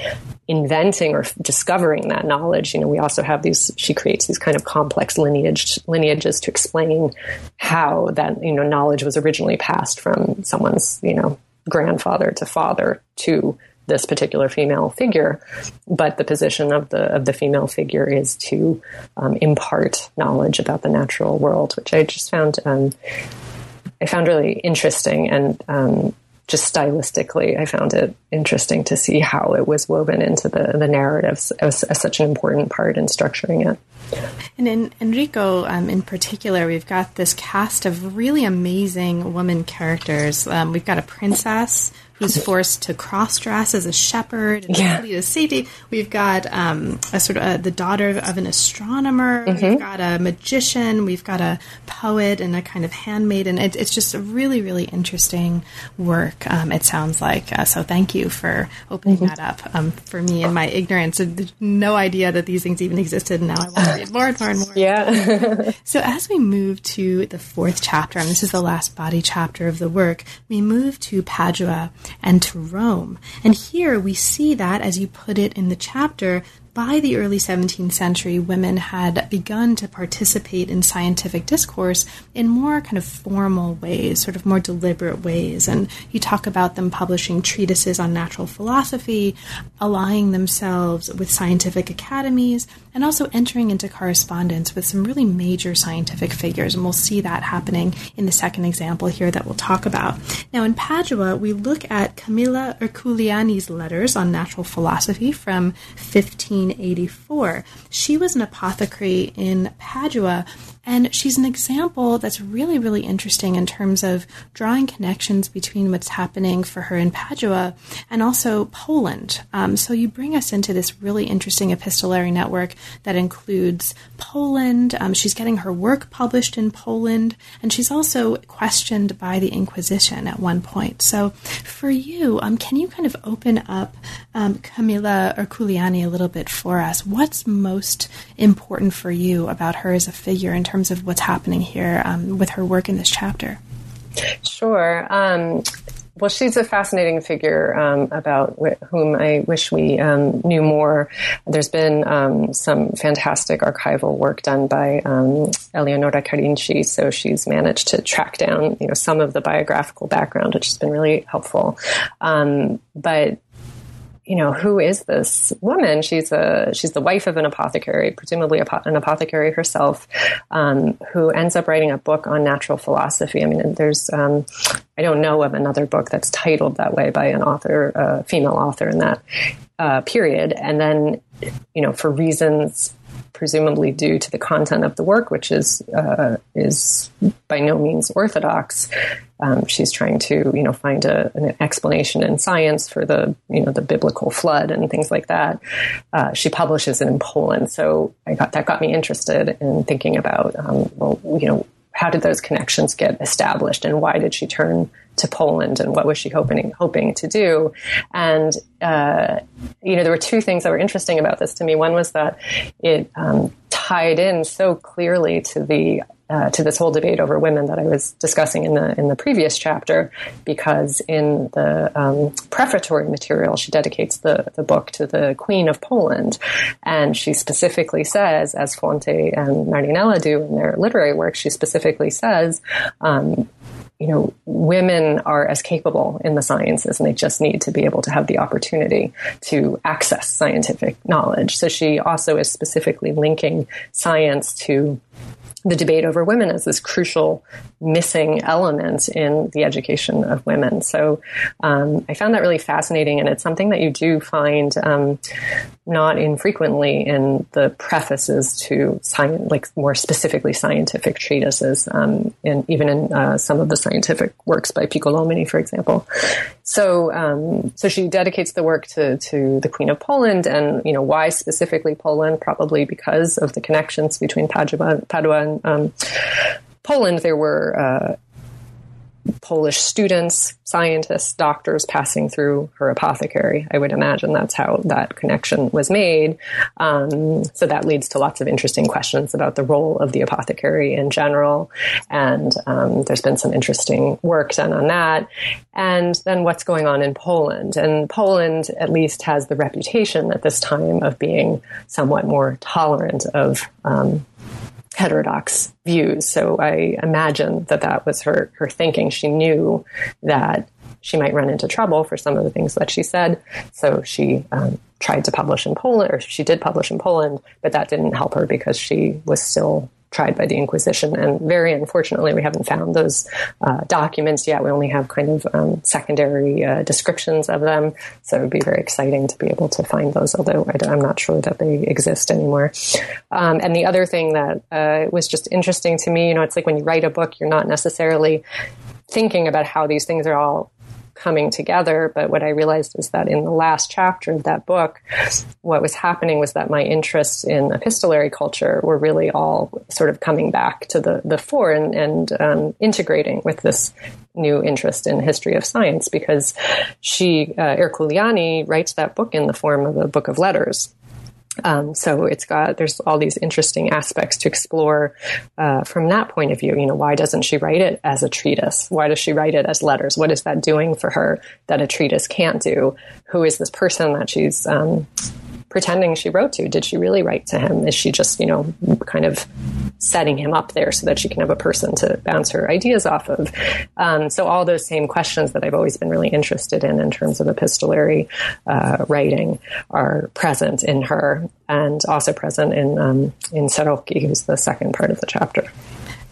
inventing or f- discovering that knowledge. You know, we also have these, she creates these kind of complex lineage lineages to explain how that, you know, knowledge was originally passed from someone's, you know, grandfather to father to this particular female figure, but the position of the of the female figure is to um, impart knowledge about the natural world, which I just found um, I found really interesting, and um, just stylistically, I found it interesting to see how it was woven into the the narratives as, as such an important part in structuring it. And in Enrico, um, in particular, we've got this cast of really amazing woman characters. Um, we've got a princess who's forced to cross-dress as a shepherd and yeah. lead a safety. We've got um, a sort of a, the daughter of an astronomer. Mm-hmm. We've got a magician. We've got a poet and a kind of handmaiden. It, it's just a really, really interesting work, um, it sounds like. Uh, so thank you for opening mm-hmm. that up um, for me in my ignorance. No idea that these things even existed, and now I want to read more and more and more. Yeah. So as we move to the fourth chapter, and this is the last body chapter of the work, we move to Padua and to Rome. And here we see that, as you put it in the chapter, by the early seventeenth century, women had begun to participate in scientific discourse in more kind of formal ways, sort of more deliberate ways. And you talk about them publishing treatises on natural philosophy, allying themselves with scientific academies, and also entering into correspondence with some really major scientific figures. And we'll see that happening in the second example here that we'll talk about. Now, in Padua, we look at Camilla Erculiani's letters on natural philosophy from fifteen eighty-four. She was an apothecary in Padua, and she's an example that's really, really interesting in terms of drawing connections between what's happening for her in Padua and also Poland. Um, so you bring us into this really interesting epistolary network that includes Poland. Um, she's getting her work published in Poland, and she's also questioned by the Inquisition at one point. So for you, um, can you kind of open up um, Camilla Erculiani a little bit for us? What's most important for you about her as a figure in terms of what's happening here um, with her work in this chapter? Sure. Um, well, she's a fascinating figure um, about wh- whom I wish we um, knew more. There's been um, some fantastic archival work done by um, Eleonora Carinci, so she's managed to track down you know some of the biographical background, which has been really helpful. Um, but you know, who is this woman? She's a, she's the wife of an apothecary, presumably an apothecary herself, um, who ends up writing a book on natural philosophy. I mean, there's, um, I don't know of another book that's titled that way by an author, uh, female author in that, uh, period. And then, you know, for reasons presumably due to the content of the work, which is uh, is by no means orthodox. Um, she's trying to, you know, find a, an explanation in science for the, you know, the biblical flood and things like that. Uh, she publishes it in Poland, so I got that got me interested in thinking about, um, well, you know, how did those connections get established, and why did she turn to Poland, and what was she hoping hoping to do? And uh, you know, there were two things that were interesting about this to me. One was that it um, tied in so clearly to the uh, to this whole debate over women that I was discussing in the in the previous chapter, because in the um, prefatory material, she dedicates the the book to the Queen of Poland, and she specifically says, as Fonte and Marinella do in their literary work, she specifically says, Um, you know, women are as capable in the sciences, and they just need to be able to have the opportunity to access scientific knowledge. So she also is specifically linking science to the debate over women as this crucial missing element in the education of women. So um, I found that really fascinating, and it's something that you do find um, not infrequently in the prefaces to science, like more specifically scientific treatises, um, and even in uh, some of the scientific works by Piccolomini, for example. So, um, so she dedicates the work to to the Queen of Poland, and you know, why specifically Poland? Probably because of the connections between Padua, Padua and um, Poland. There were uh, Polish students, scientists, doctors passing through her apothecary. I would imagine that's how that connection was made. Um, so that leads to lots of interesting questions about the role of the apothecary in general. And um, there's been some interesting work done on that. And then what's going on in Poland? And Poland at least has the reputation at this time of being somewhat more tolerant of um heterodox views. So I imagine that that was her, her thinking. She knew that she might run into trouble for some of the things that she said. So she um, tried to publish in Poland, or she did publish in Poland, but that didn't help her because she was still tried by the Inquisition. And very unfortunately, we haven't found those uh, documents yet. We only have kind of um, secondary uh, descriptions of them. So it would be very exciting to be able to find those, although I, I'm not sure that they exist anymore. Um, and the other thing that uh, was just interesting to me, you know, it's like when you write a book, you're not necessarily thinking about how these things are all coming together. But what I realized is that in the last chapter of that book, what was happening was that my interests in epistolary culture were really all sort of coming back to the, the fore and, and um, integrating with this new interest in history of science, because she, uh, Erculiani, writes that book in the form of a book of letters. Um, so it's got, there's all these interesting aspects to explore, uh, from that point of view. You know, why doesn't she write it as a treatise? Why does she write it as letters? What is that doing for her that a treatise can't do? Who is this person that she's, um, pretending she wrote to? Did she really write to him? Is she just, you know, kind of setting him up there so that she can have a person to bounce her ideas off of? Um, so all those same questions that I've always been really interested in, in terms of epistolary uh, writing, are present in her, and also present in um, in Sarrocchi, who's the second part of the chapter.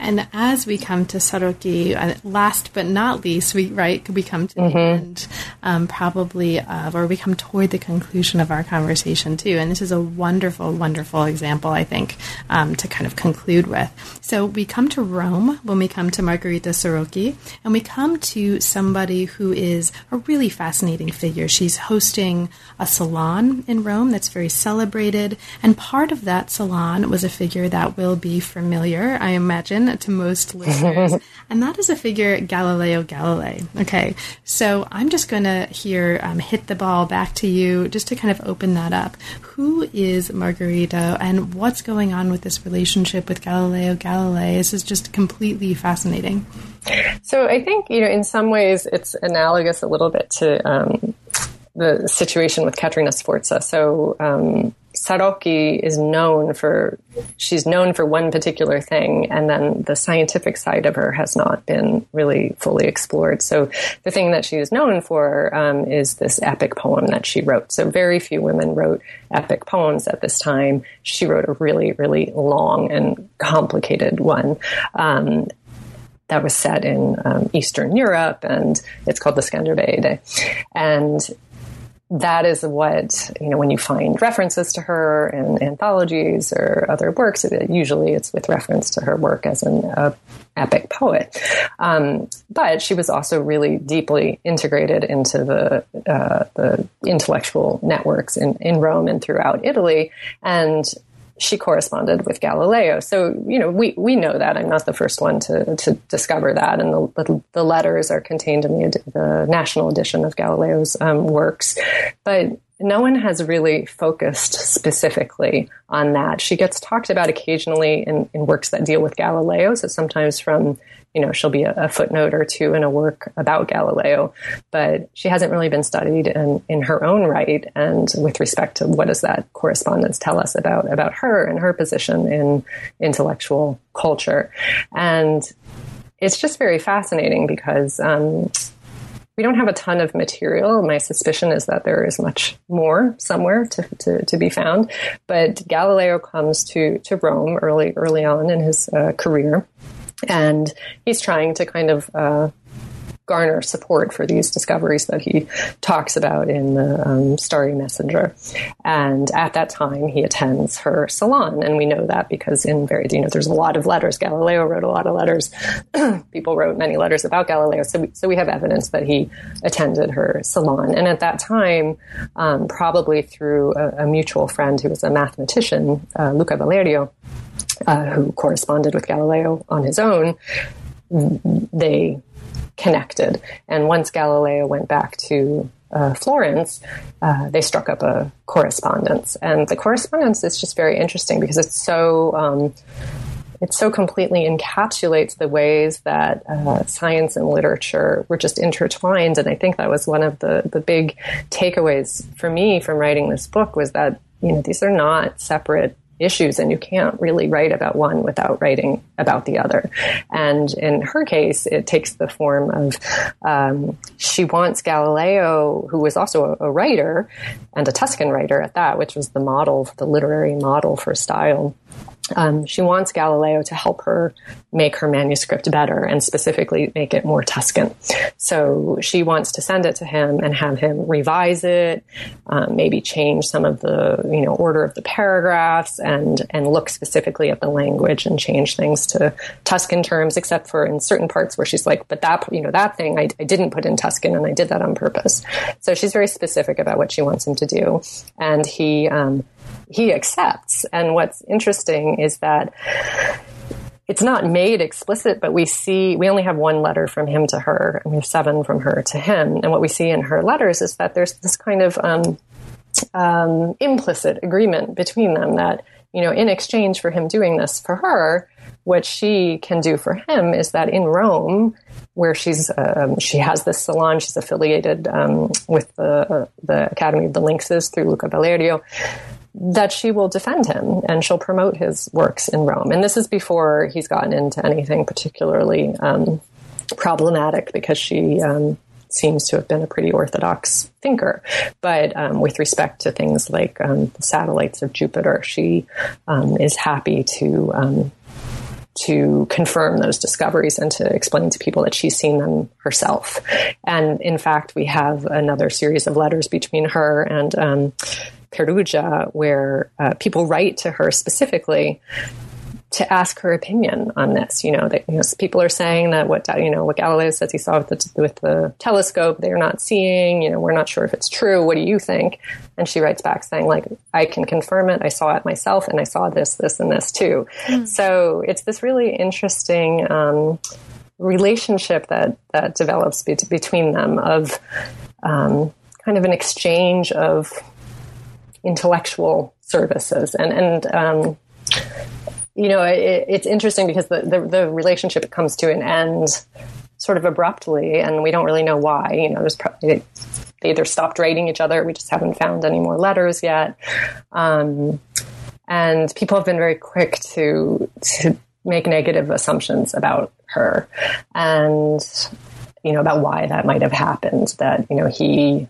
And as we come to Sarrocchi, last but not least, we right we come to mm-hmm. the end, um, probably, of, or we come toward the conclusion of our conversation too. And this is a wonderful, wonderful example, I think, um, to kind of conclude with. So we come to Rome when we come to Margherita Sarrocchi, and we come to somebody who is a really fascinating figure. She's hosting a salon in Rome that's very celebrated, and part of that salon was a figure that will be familiar, I imagine, to most listeners, and that is a figure, Galileo Galilei. Okay, so I'm just going to here um, hit the ball back to you just to kind of open that up. Who is Margarita, and what's going on with this relationship with Galileo Galilei? This is just completely fascinating. So I think, you know, in some ways it's analogous a little bit to um, the situation with Caterina Sforza. So um, Sarrocchi is known for, she's known for one particular thing, and then the scientific side of her has not been really fully explored. So the thing that she is known for um, is this epic poem that she wrote. So very few women wrote epic poems at this time. She wrote a really, really long and complicated one. Um, that was set in um, Eastern Europe, and it's called the Scanderbeide. And that is what, you know, when you find references to her in anthologies or other works, it, usually it's with reference to her work as an uh, epic poet. Um, but she was also really deeply integrated into the, uh, the intellectual networks in, in Rome and throughout Italy. And she corresponded with Galileo. So, you know, we, we know that. I'm not the first one to, to discover that. And the, the letters are contained in the, the national edition of Galileo's um, works. But no one has really focused specifically on that. She gets talked about occasionally in, in works that deal with Galileo. So sometimes from, you know, she'll be a, a footnote or two in a work about Galileo, but she hasn't really been studied in, in her own right. And with respect to what does that correspondence tell us about, about her and her position in intellectual culture. And it's just very fascinating because, um, we don't have a ton of material. My suspicion is that there is much more somewhere to, to, to be found. But Galileo comes to, to Rome early, early on in his uh, career, and he's trying to kind of uh, garner support for these discoveries that he talks about in the um, Starry Messenger. And at that time, he attends her salon. And we know that because in very, you know, there's a lot of letters. Galileo wrote a lot of letters. People wrote many letters about Galileo. So we, so we have evidence that he attended her salon. And at that time, um, probably through a, a mutual friend who was a mathematician, uh, Luca Valerio, uh, who corresponded with Galileo on his own, they connected. And once Galileo went back to uh, Florence, uh, they struck up a correspondence. And the correspondence is just very interesting because it's so um, it so completely encapsulates the ways that uh, science and literature were just intertwined. And I think that was one of the, the big takeaways for me from writing this book was that, you know, these are not separate issues, and you can't really write about one without writing about the other. And in her case, it takes the form of um, she wants Galileo, who was also a, a writer and a Tuscan writer at that, which was the model, the literary model for style. Um, she wants Galileo to help her make her manuscript better and specifically make it more Tuscan. So she wants to send it to him and have him revise it, um, maybe change some of the, you know, order of the paragraphs and, and look specifically at the language and change things to Tuscan terms, except for in certain parts where she's like, but that, you know, that thing I, I didn't put in Tuscan and I did that on purpose. So she's very specific about what she wants him to do. And he, um, he accepts. And what's interesting is that it's not made explicit, but we see, we only have one letter from him to her, and we have seven from her to him. And what we see in her letters is that there's this kind of um, um, implicit agreement between them that, you know, in exchange for him doing this for her, what she can do for him is that in Rome, where she's um, she has this salon, she's affiliated um, with the, uh, the Academy of the Lynxes through Luca Valerio, that she will defend him and she'll promote his works in Rome. And this is before he's gotten into anything particularly um, problematic, because she um, seems to have been a pretty orthodox thinker. But um, with respect to things like um, the satellites of Jupiter, she um, is happy to um, to confirm those discoveries and to explain to people that she's seen them herself. And in fact, we have another series of letters between her and um, Perugia, where uh, people write to her specifically to ask her opinion on this. You know, that, you know, people are saying that what, you know, what Galileo says he saw with the, with the telescope, they're not seeing, you know, we're not sure if it's true. What do you think? And she writes back saying, like, I can confirm it. I saw it myself, and I saw this, this, and this too. Mm. So it's this really interesting um, relationship that, that develops be- between them of um, kind of an exchange of intellectual services. And, and, um, you know, it, it's interesting because the, the, the relationship comes to an end sort of abruptly, and we don't really know why. You know, there's probably, they either stopped writing each other, we just haven't found any more letters yet. Um, and people have been very quick to, to make negative assumptions about her and, you know, about why that might have happened, that, you know, he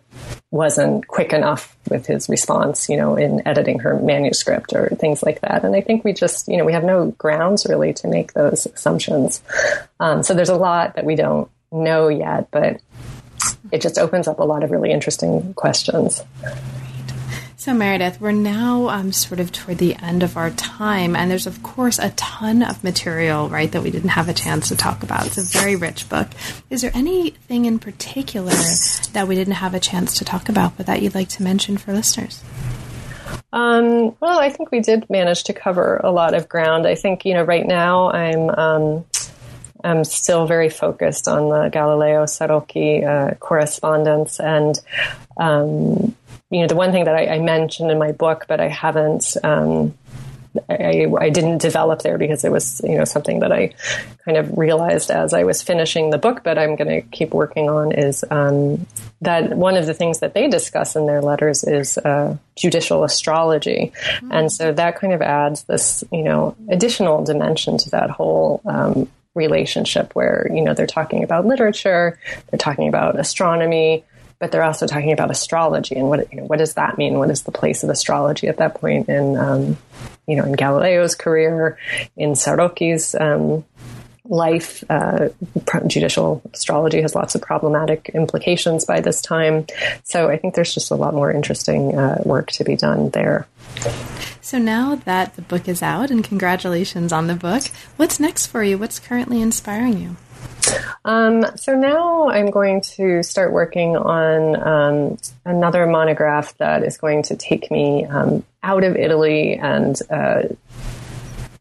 wasn't quick enough with his response, you know, in editing her manuscript or things like that. And I think we just, you know, we have no grounds really to make those assumptions. Um, so there's a lot that we don't know yet, but it just opens up a lot of really interesting questions. So, Meredith, we're now um, sort of toward the end of our time, and there's, of course, a ton of material, right, that we didn't have a chance to talk about. It's a very rich book. Is there anything in particular that we didn't have a chance to talk about, but that you'd like to mention for listeners? Um, well, I think we did manage to cover a lot of ground. I think, you know, right now I'm... Um, I'm still very focused on the Galileo Sarrocchi uh, correspondence. And, um, you know, the one thing that I, I mentioned in my book, but I haven't, um, I, I didn't develop there because it was, you know, something that I kind of realized as I was finishing the book, but I'm going to keep working on is um, that one of the things that they discuss in their letters is uh, judicial astrology. Mm-hmm. And so that kind of adds this, you know, additional dimension to that whole um relationship where, you know, they're talking about literature, they're talking about astronomy, but they're also talking about astrology and what, you know, what does that mean? What is the place of astrology at that point in, um, you know, in Galileo's career, in Sarrocchi's um, life? Uh, judicial astrology has lots of problematic implications by this time. So I think there's just a lot more interesting uh, work to be done there. So now that the book is out, and congratulations on the book, what's next for you? What's currently inspiring you? Um, so now I'm going to start working on um, another monograph that is going to take me um, out of Italy and uh,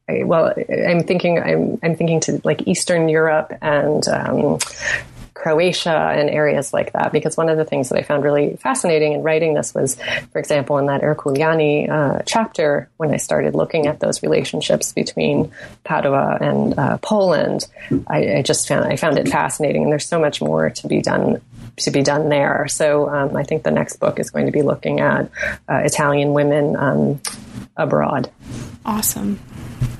I, well, I'm thinking I'm I'm thinking to like Eastern Europe and um, Croatia and areas like that, because one of the things that I found really fascinating in writing this was, for example, in that Erculiani uh, chapter, when I started looking at those relationships between Padua and uh, Poland, I, I just found I found it fascinating, and there's so much more to be done to be done there. So um, I think the next book is going to be looking at uh, Italian women um, abroad. Awesome.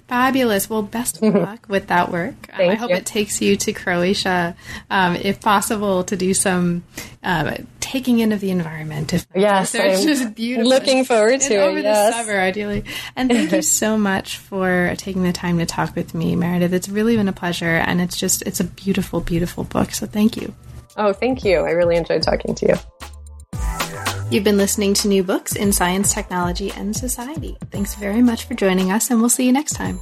Fabulous. Well, best of luck with that work. Um, I hope you. It takes you to Croatia, um, if possible, to do some uh, taking in of the environment. If yes, it's just beautiful. Looking forward to and it. Over yes. the summer, ideally. And thank you so much for taking the time to talk with me, Meredith. It's really been a pleasure, and it's just it's a beautiful, beautiful book. So thank you. Oh, thank you. I really enjoyed talking to you. You've been listening to New Books in Science, Technology, and Society. Thanks very much for joining us, and we'll see you next time.